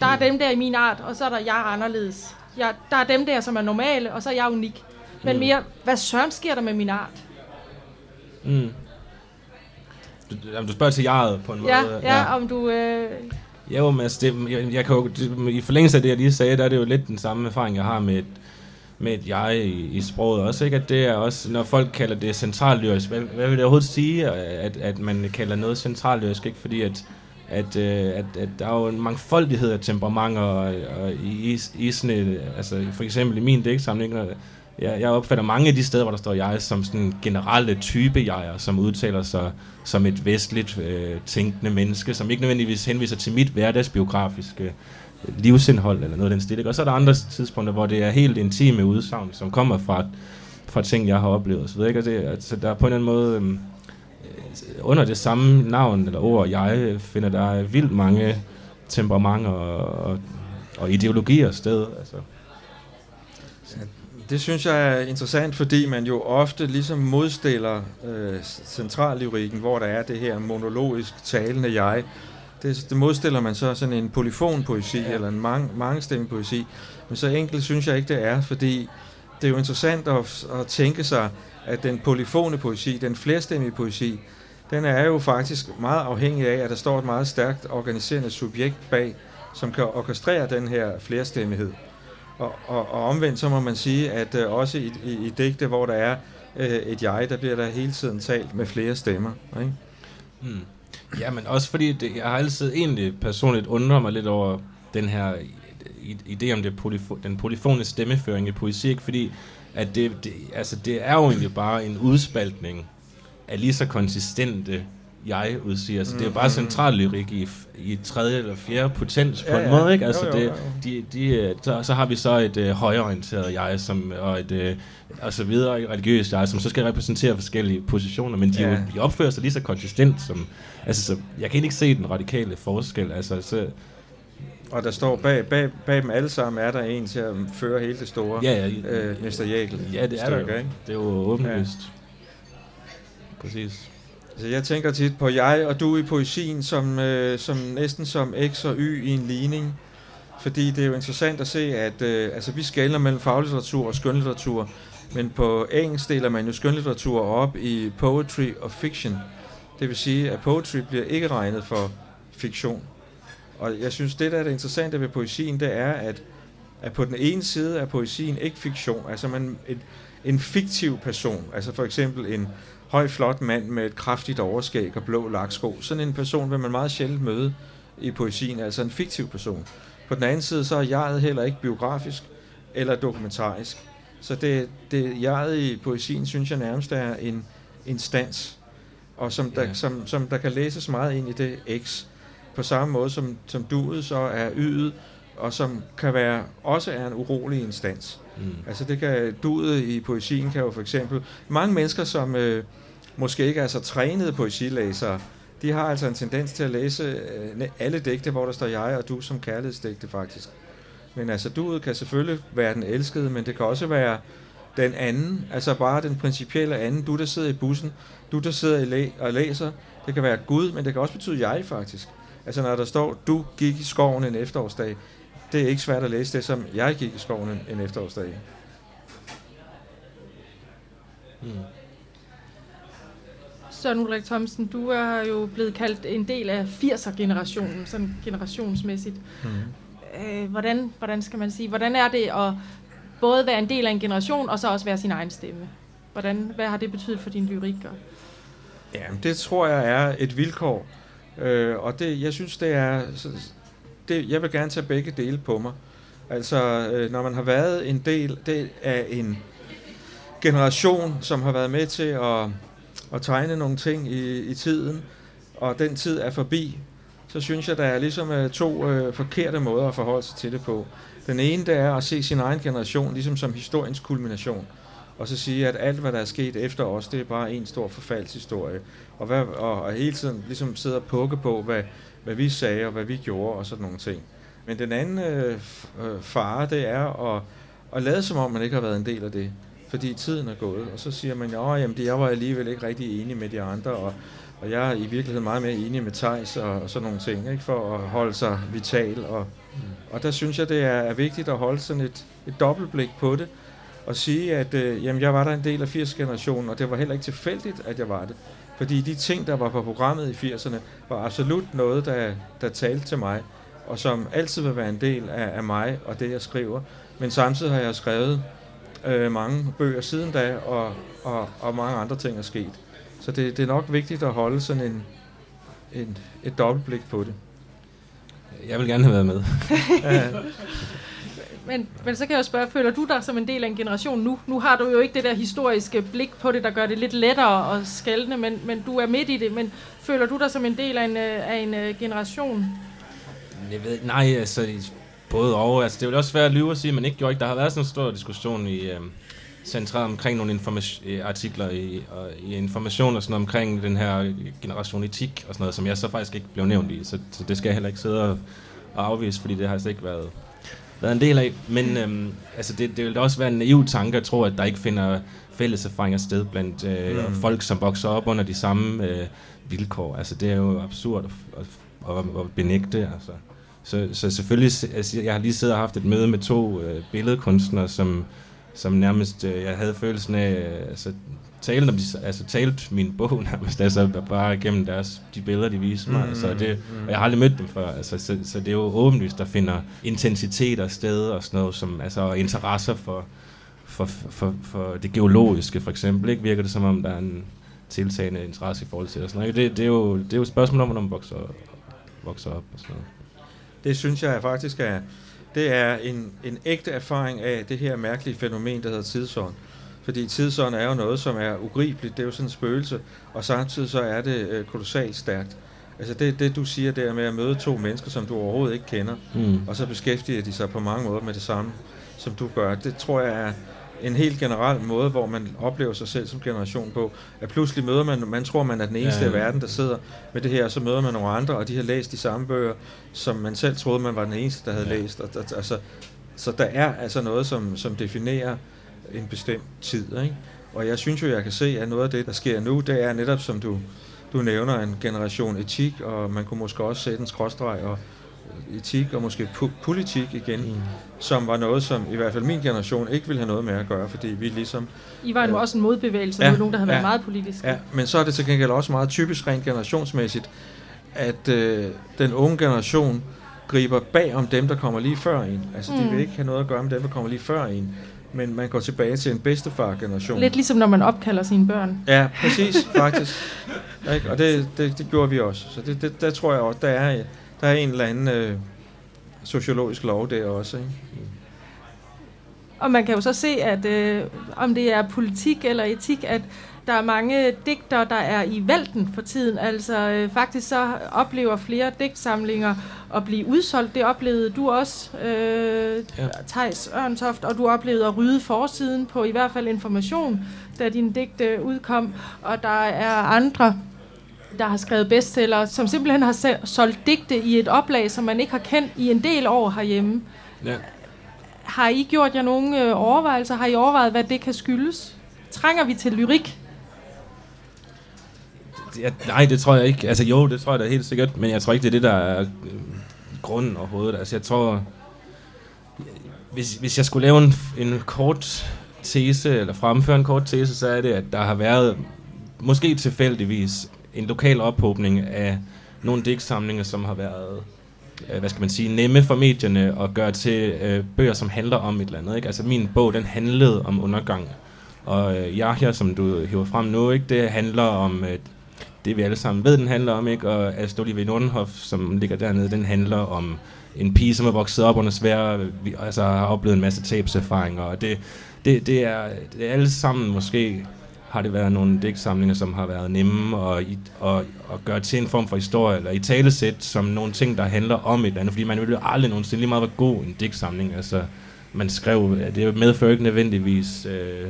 Der er mm. dem der i min art, og så er der jeg anderledes. Jeg, der er dem der, som er normale, og så er jeg unik. Men mere, hvad søren sker der med min art? Mm. Du, du spørger til jeget på en måde. Ja, ja, ja. Om du... Øh... Jo, men altså, det, jeg, jeg kan jo, det, i forlængelse af det, jeg lige sagde, der er det jo lidt den samme erfaring, jeg har med et, med et jeg i, i sproget også, ikke? At det er også, når folk kalder det centrallyrisk, hvad, hvad vil det overhovedet sige, at, at man kalder noget centrallyrisk, ikke? Fordi at, at, at, at der er jo en mangfoldighed af temperamenter og, og i, i sådan et, altså for eksempel i min digtsamling, Jeg, jeg opfatter mange af de steder, hvor der står jeg, som sådan generelle type jeger, som udtaler sig som et vestligt øh, tænkende menneske, som ikke nødvendigvis henviser til mit hverdagsbiografiske livsindhold eller noget af den stil. Og så er der andre tidspunkter, hvor det er helt intime udsagn, som kommer fra, fra ting, jeg har oplevet. Så ved jeg ikke, altså, der er på en eller anden måde øh, under det samme navn eller ord, jeg finder der vildt mange temperamenter og, og, og ideologier sted. Altså. Det synes jeg er interessant, fordi man jo ofte ligesom modstiller øh, centrallyrikken, hvor der er det her monologisk talende jeg. Det, det modstiller man så sådan en polyfonpoesi, ja, eller en mang, mangestemmepoesi. Men så enkelt synes jeg ikke, det er, fordi det er jo interessant at, at tænke sig, at den polyfone poesi, den flerstemmige poesi, den er jo faktisk meget afhængig af, at der står et meget stærkt organiserende subjekt bag, som kan orkestrere den her flerstemmighed. Og, og, og omvendt så må man sige, at øh, også i, i, i digte, hvor der er øh, et jeg, der bliver der hele tiden talt med flere stemmer, ikke? Mm. Ja, men også fordi det, jeg har altid egentlig personligt undret mig lidt over den her idé om det polyfo- den polyfone stemmeføring i poesi, ikke? Fordi at det, det, altså det er jo egentlig bare en udspaltning af lige så konsistente jeg udsiger. Altså, mm, det er bare centrallyrik i, i tredje eller fjerde potens på ja, en ja. måde, ikke? Altså, jo, jo, jo. Det, de, de, så, så har vi så et øh, højreorienteret jeg, som, og et øh, og så videre, et religiøst jeg, som så skal repræsentere forskellige positioner, men de, ja. jo, de opfører sig lige så konsistent som... Altså, så, jeg kan ikke se den radikale forskel, altså... Så, og der står bag, bag, bag dem alle sammen, er der en til at føre hele det store ja, ja, øh, mister Jekyll. Ja, det er der jo. Det er jo åbenlyst. Ja. Præcis. Altså, jeg tænker tit på jeg og du i poesien, som, øh, som næsten som x og y i en ligning. fordi det er jo interessant at se, at øh, altså, vi skelner mellem faglitteratur og skønlitteratur, men på engelsk deler man jo skønlitteratur op i poetry og fiction. Det vil sige, at poetry bliver ikke regnet for fiktion. Og jeg synes, det der er det interessante ved poesien, det er, at, at på den ene side er poesien ikke fiktion. Altså man, et, en fiktiv person, altså for eksempel en høj, flot mand med et kraftigt overskæg og blå laksko. Sådan en person vil man meget sjældent møde i poesien, altså en fiktiv person. På den anden side, så er jeget heller ikke biografisk eller dokumentarisk. Så det, det jeget i poesien, synes jeg nærmest er en instans, og som, yeah. der, som, som der kan læses meget ind i det X. På samme måde som, som duet så er ydet, og som kan være, også er en urolig instans. Mm. Altså det kan, duet i poesien kan jo for eksempel, mange mennesker som øh, måske ikke er så trænede poesilæsere, de har altså en tendens til at læse øh, alle digte, hvor der står jeg og du som kærlighedsdigte faktisk. Men altså duet kan selvfølgelig være den elskede, men det kan også være den anden, altså bare den principielle anden, du der sidder i bussen, du der sidder i læ- og læser, det kan være Gud, men det kan også betyde jeg faktisk. Altså når der står, du gik i skoven en efterårsdag, det er ikke svært at læse det som, jeg gik i skoven en efterårsdag. Hmm. Søren Ulrik Thomsen, du er jo blevet kaldt en del af firser-generationen, sådan generationsmæssigt. Hmm. Øh, hvordan, hvordan skal man sige, hvordan er det at både være en del af en generation, og så også være sin egen stemme? Hvordan, hvad har det betydet for din lyrik? Jamen, det tror jeg er et vilkår. Øh, og det, jeg synes, det er... Det, jeg vil gerne tage begge dele på mig. Altså, øh, når man har været en del, del af en generation, som har været med til at, at tegne nogle ting i, i tiden, og den tid er forbi, så synes jeg, der er ligesom øh, to øh, forkerte måder at forholde sig til det på. Den ene, det er at se sin egen generation ligesom som historiens kulmination, og så sige, at alt, hvad der er sket efter os, det er bare en stor forfaldshistorie. Og, hvad, og, og hele tiden ligesom sidde og pukke på, hvad, hvad vi sagde og hvad vi gjorde og sådan nogle ting. Men den anden øh, fare, det er at, at lade som om, man ikke har været en del af det, fordi tiden er gået. Og så siger man, at jeg var alligevel ikke rigtig enig med de andre, og, og jeg er i virkeligheden meget mere enig med Theis og, og sådan nogle ting, ikke? For at holde sig vital. Og, og der synes jeg, det er, er vigtigt at holde sådan et, et dobbeltblik på det, og sige, at øh, jamen, jeg var der en del af firserne-generationen, og det var heller ikke tilfældigt, at jeg var det. Fordi de ting, der var på programmet i firserne, var absolut noget, der, der talte til mig, og som altid vil være en del af, af mig og det, jeg skriver. Men samtidig har jeg skrevet øh, mange bøger siden da, og, og, og mange andre ting er sket. Så det, det er nok vigtigt at holde sådan en, en, et dobbeltblik på det. Jeg vil gerne have været med. Ja. Men, men så kan jeg jo spørge, føler du dig som en del af en generation nu? Nu har du jo ikke det der historiske blik på det, der gør det lidt lettere at skelne, men, men du er midt i det. Men føler du dig som en del af en, af en generation? Jeg ved, nej, altså både og. Altså, det er jo også svært at lyve og sige, men ikke gjorde ikke. Der har været sådan en stor diskussion i øh, centret omkring nogle informa- artikler i, og, i Information og sådan noget, omkring den her generation etik og sådan noget, som jeg så faktisk ikke blev nævnt i. Så, så det skal jeg heller ikke sidde og, og afvise, fordi det har altså ikke været... været en del af, men øhm, altså det, det vil også være en naiv tanke at tro, at der ikke finder fælles erfaringer sted blandt øh, mm. folk, som vokser op under de samme øh, vilkår. Altså det er jo absurd at, at, at benægte. Altså. Så, så selvfølgelig, altså, jeg har lige siddet og haft et møde med to øh, billedkunstnere, som, som nærmest, øh, jeg havde følelsen af, øh, altså, talte, altså talte min bog nærmest, altså bare gennem deres, de billeder, de viser mig, mm, altså, det, og jeg har aldrig mødt dem før, altså, så, så det er jo åbenlyst, der finder intensitet og steder og sådan noget, som, altså interesser for, for, for, for det geologiske for eksempel, ikke? Virker det som om, der er en tiltagende interesse i forhold til det, sådan noget. Det, det, er, jo, det er jo et spørgsmål om, når man vokser, vokser op og sådan noget. Det synes jeg faktisk er, det er en, en ægte erfaring af det her mærkelige fænomen, der hedder tidsånd. Fordi tidsånd er jo noget, som er ugribeligt, det er jo sådan en spøgelse, og samtidig så er det øh, kolossalt stærkt. Altså det, det du siger der med at møde to mennesker, som du overhovedet ikke kender, mm. og så beskæftiger de sig på mange måder med det samme, som du gør. Det tror jeg er en helt generel måde, hvor man oplever sig selv som generation på, at pludselig møder man, man tror man er den eneste ja, ja. i verden, der sidder med det her, og så møder man nogle andre, og de har læst de samme bøger, som man selv troede, man var den eneste, der havde ja. læst. Og, altså, så der er altså noget, som, som definerer en bestemt tid, ikke? Og jeg synes jo, jeg kan se, at noget af det, der sker nu, det er netop, som du, du nævner, en generation etik, og man kunne måske også sætte en skråstreg og, etik og måske politik igen, mm. som var noget, som i hvert fald min generation ikke ville have noget med at gøre, fordi vi ligesom... I var jo øh, også en modbevægelse, ja, med nogen, der havde ja, været meget politiske. Ja, men så er det til gengæld også meget typisk rent generationsmæssigt, at øh, den unge generation griber bag om dem, der kommer lige før en. Altså, mm. de vil ikke have noget at gøre med dem, der kommer lige før en. Men man går tilbage til en bedstefar-generation. Lidt ligesom når man opkalder sine børn. Ja, præcis, faktisk. Ikke? Og det, det, det gjorde vi også. Så det, det, der tror jeg også, der er, der er en eller anden øh, sociologisk lov der også. Ikke? Og man kan jo så se, at øh, om det er politik eller etik, at der er mange digter, der er i vælten for tiden. Altså øh, faktisk så oplever flere digtsamlinger at blive udsolgt. Det oplevede du også, øh, ja. Theis Ørntoft, og du oplevede at rydde forsiden på i hvert fald Information, da dine digte udkom. Og der er andre, der har skrevet bestseller, som simpelthen har solgt digte i et oplag, som man ikke har kendt i en del år herhjemme. Ja. Har I gjort jer nogle overvejelser? Har I overvejet, hvad det kan skyldes? Trænger vi til lyrik? Ja, nej, det tror jeg ikke. Altså jo, det tror jeg da helt sikkert, men jeg tror ikke, det er det, der er øh, grunden overhovedet. Altså jeg tror, hvis, hvis jeg skulle lave en, en kort tese, eller fremføre en kort tese, så er det, at der har været, måske tilfældigvis, en lokal ophobning af nogle digtsamlinger, som har været, øh, hvad skal man sige, nemme for medierne at gøre til øh, bøger, som handler om et eller andet. Ikke? Altså min bog, den handlede om undergang. Og øh, Yahya, som du hiver frem nu, ikke, det handler om... Øh, det vi alle sammen ved, den handler om, ikke? Og Astrid V. Nordenhof, som ligger dernede, den handler om en pige, som er vokset op under svære, altså har oplevet en masse tabserfaringer, og det, det, det, er, det er alle sammen, måske har det været nogle digtsamlinger, som har været nemme at, at, at gøre til en form for historie, eller i talesæt, som nogle ting, der handler om et eller andet, fordi man ville jo aldrig nogensinde lige meget var god en digtsamling, altså man skrev, det medfører ikke nødvendigvis... Øh,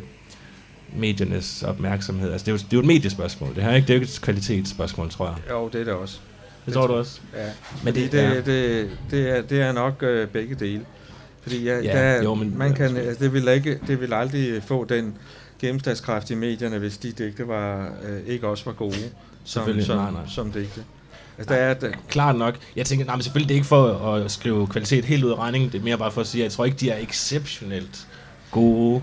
mediernes opmærksomhed. Altså, det, er jo, det er jo et mediespørgsmål. Det her, ikke? Det er jo ikke et kvalitetsspørgsmål, tror jeg. Jo, det er det også. Det, det tror du også? Ja. Men det, det, ja. Det, det, er, det er nok øh, begge dele. Fordi ja, ja, der, jo, men, man kan, altså, det, ville ikke, det ville aldrig få den gennemslagskraft i medierne, hvis de digte var, øh, ikke også var gode som, som, nej, nej. som digte. Altså, der er det. Klart nok. Jeg tænker, nej, men selvfølgelig det er ikke for at skrive kvalitet helt ud af regningen. Det er mere bare for at sige, at jeg tror ikke, de er exceptionelt gode.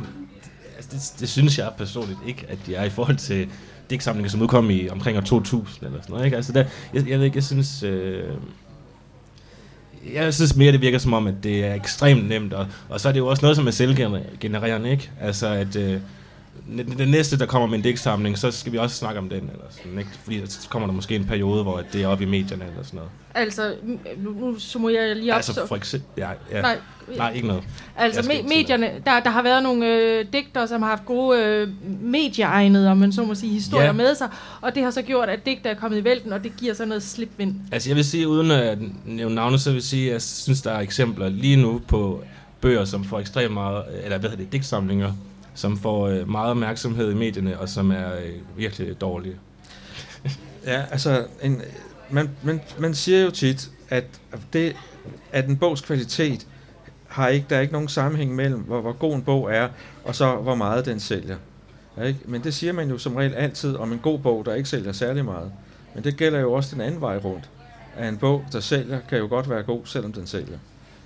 Det, det synes jeg personligt ikke, at de er i forhold til digtsamlinger, som udkom i omkring år to tusind eller sådan noget, ikke? Altså der, jeg, jeg ved ikke, jeg synes, øh, jeg synes mere, det virker som om, at det er ekstremt nemt, og, og så er det jo også noget, som er selvgenererende, ikke? Altså at øh, den næste, der kommer med en digtsamling, så skal vi også snakke om den, eller sådan, ikke? Fordi så kommer der måske en periode, hvor det er oppe i medierne eller sådan noget. Altså, nu, nu summer jeg lige op. Altså for eksempel, ja, ja. Nej. Nej, ikke noget. Altså me- medierne, der, der har været nogle øh, digtere, som har haft gode øh, medieegnede, om man så må sige, historier yeah. med sig, og det har så gjort, at digtere er kommet i vælten, og det giver så noget slipvind. Altså jeg vil sige, uden at nævne navne, så vil jeg sige, at jeg synes, der er eksempler lige nu på bøger, som får ekstremt meget, eller hvad hedder det, digtsamlinger, som får øh, meget opmærksomhed i medierne, og som er øh, virkelig dårlige. Ja, altså, en, man, man, man siger jo tit, at, det, at en bogs kvalitet har ikke, der er ikke nogen sammenhæng mellem, hvor, hvor god en bog er, og så hvor meget den sælger. Ja, ikke? Men det siger man jo som regel altid om en god bog, der ikke sælger særlig meget. Men det gælder jo også den anden vej rundt. At en bog, der sælger, kan jo godt være god, selvom den sælger.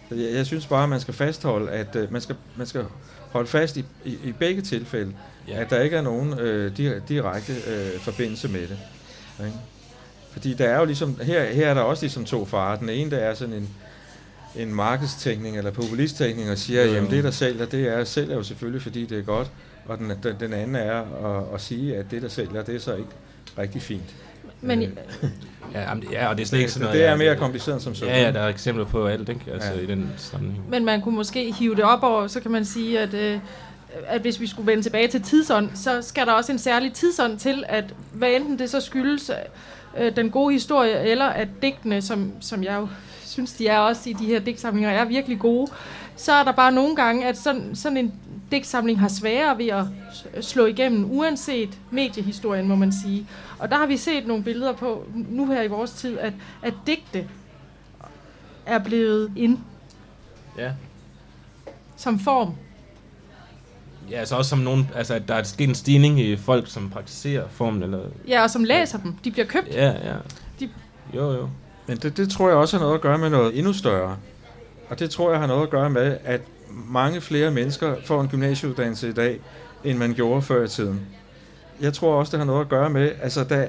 Så jeg, jeg synes bare, at man skal fastholde, at øh, man, skal, man skal holde fast i, i, i begge tilfælde, ja. At der ikke er nogen øh, di- direkte øh, forbindelse med det. Ja, ikke? Fordi der er jo ligesom, her, her er der også ligesom to farer. Den ene, der er sådan en en markedstænkning eller populisttænkning og siger, jamen det der sælger, det er sælger jo selvfølgelig, fordi det er godt, og den, den, den anden er at, at sige, at det der sælger, det er så ikke rigtig fint. Men øh. ja, ja, og det er slet ikke sådan noget. Det er mere kompliceret som sådan. Ja, ja, der er eksempler på alt, ikke? Altså ja. I den sammenhæng. Men man kunne måske hive det op over, så kan man sige, at øh, at hvis vi skulle vende tilbage til tidsånd, så skal der også en særlig tidsånd til, at hvad enten det så skyldes øh, den gode historie, eller at digtene, som, som jeg jo synes, de er også i de her digtsamlinger, er virkelig gode, så er der bare nogle gange, at sådan, sådan en digtsamling har sværere ved at slå igennem, uanset mediehistorien, må man sige. Og der har vi set nogle billeder på, nu her i vores tid, at, at digte er blevet ind. Ja. Som form. Ja, altså også som nogen, altså at der er sket en stigning i folk, som praktiserer formen, eller... Ja, og som læser dem. De bliver købt. Ja, ja. De... Jo, jo. Men det, det tror jeg også har noget at gøre med noget endnu større. Og det tror jeg har noget at gøre med, at mange flere mennesker får en gymnasieuddannelse i dag, end man gjorde før i tiden. Jeg tror også, det har noget at gøre med, altså, da,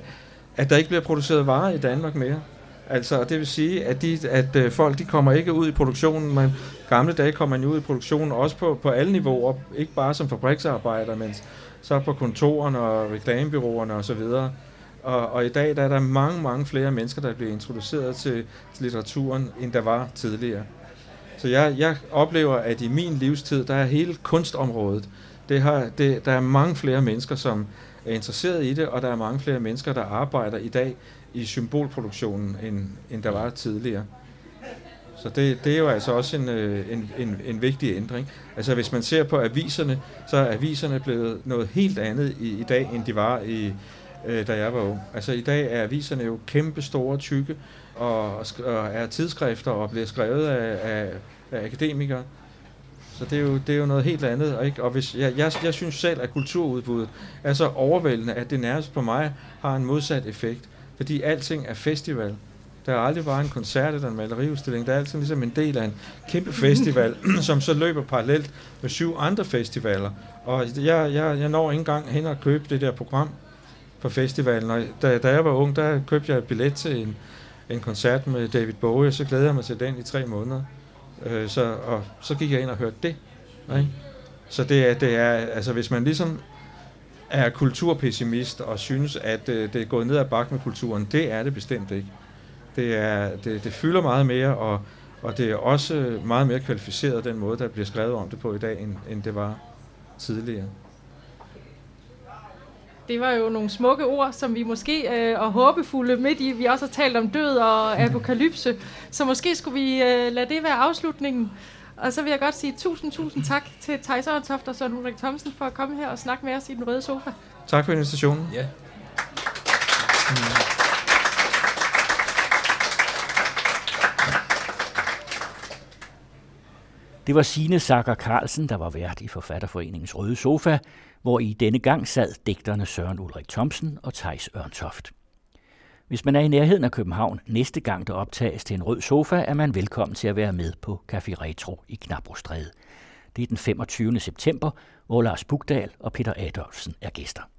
at der ikke bliver produceret varer i Danmark mere. Altså, det vil sige, at, de, at folk de kommer ikke ud i produktionen. Men gamle dage kom man jo ud i produktionen, også på, på alle niveauer. Ikke bare som fabriksarbejder, men så på kontorerne og reklamebyråerne osv. Og, og i dag der er der mange, mange flere mennesker, der bliver introduceret til litteraturen, end der var tidligere. Så jeg, jeg oplever, at i min livstid, der er hele kunstområdet. Det har, det, der er mange flere mennesker, som er interesseret i det, og der er mange flere mennesker, der arbejder i dag i symbolproduktionen, end, end der var tidligere. Så det, det er jo altså også en, en, en, en vigtig ændring. Altså hvis man ser på aviserne, så er aviserne blevet noget helt andet i, i dag, end de var i... da jeg var ung. Altså i dag er aviserne jo kæmpe store, tykke, og, og er tidsskrifter og bliver skrevet af, af, af akademikere. Så det er, jo, det er jo noget helt andet. Ikke? Og hvis, jeg, jeg, jeg synes selv, at kulturudbuddet er så overvældende, at det nærmest på mig har en modsat effekt. Fordi alting er festival. Der er aldrig bare en koncert eller en maleriudstilling. Der er altid ligesom en del af en kæmpe festival, som så løber parallelt med syv andre festivaler. Og jeg, jeg, jeg når ikke engang hen og købe det der program på festivalen, og da, da jeg var ung, der købte jeg et billet til en, en koncert med David Bowie, og så glædede jeg mig til den i tre måneder. Øh, så, og så gik jeg ind og hørte det. Ikke? Så det er, det er, altså hvis man ligesom er kulturpessimist og synes, at øh, det er gået ned ad bakke med kulturen, det er det bestemt ikke. Det, er, det, det fylder meget mere, og, og det er også meget mere kvalificeret den måde, der bliver skrevet om det på i dag, end, end det var tidligere. Det var jo nogle smukke ord, som vi måske øh, og håbefulde midt i. Vi også har talt om død og apokalypse, så måske skulle vi øh, lade det være afslutningen. Og så vil jeg godt sige tusind, tusind tak til Theis Ørntoft og Søren Ulrik Thomsen for at komme her og snakke med os i den røde sofa. Tak for invitationen. Ja. Det var Signe Sacker Carlsen, der var vært i Forfatterforeningens Røde Sofa, hvor i denne gang sad digterne Søren Ulrik Thomsen og Theis Ørntoft. Hvis man er i nærheden af København næste gang, der optages til en rød sofa, er man velkommen til at være med på Café Retro i Knabrostræde. Det er den femogtyvende september, hvor Lars Bugdal og Peter Adolfsen er gæster.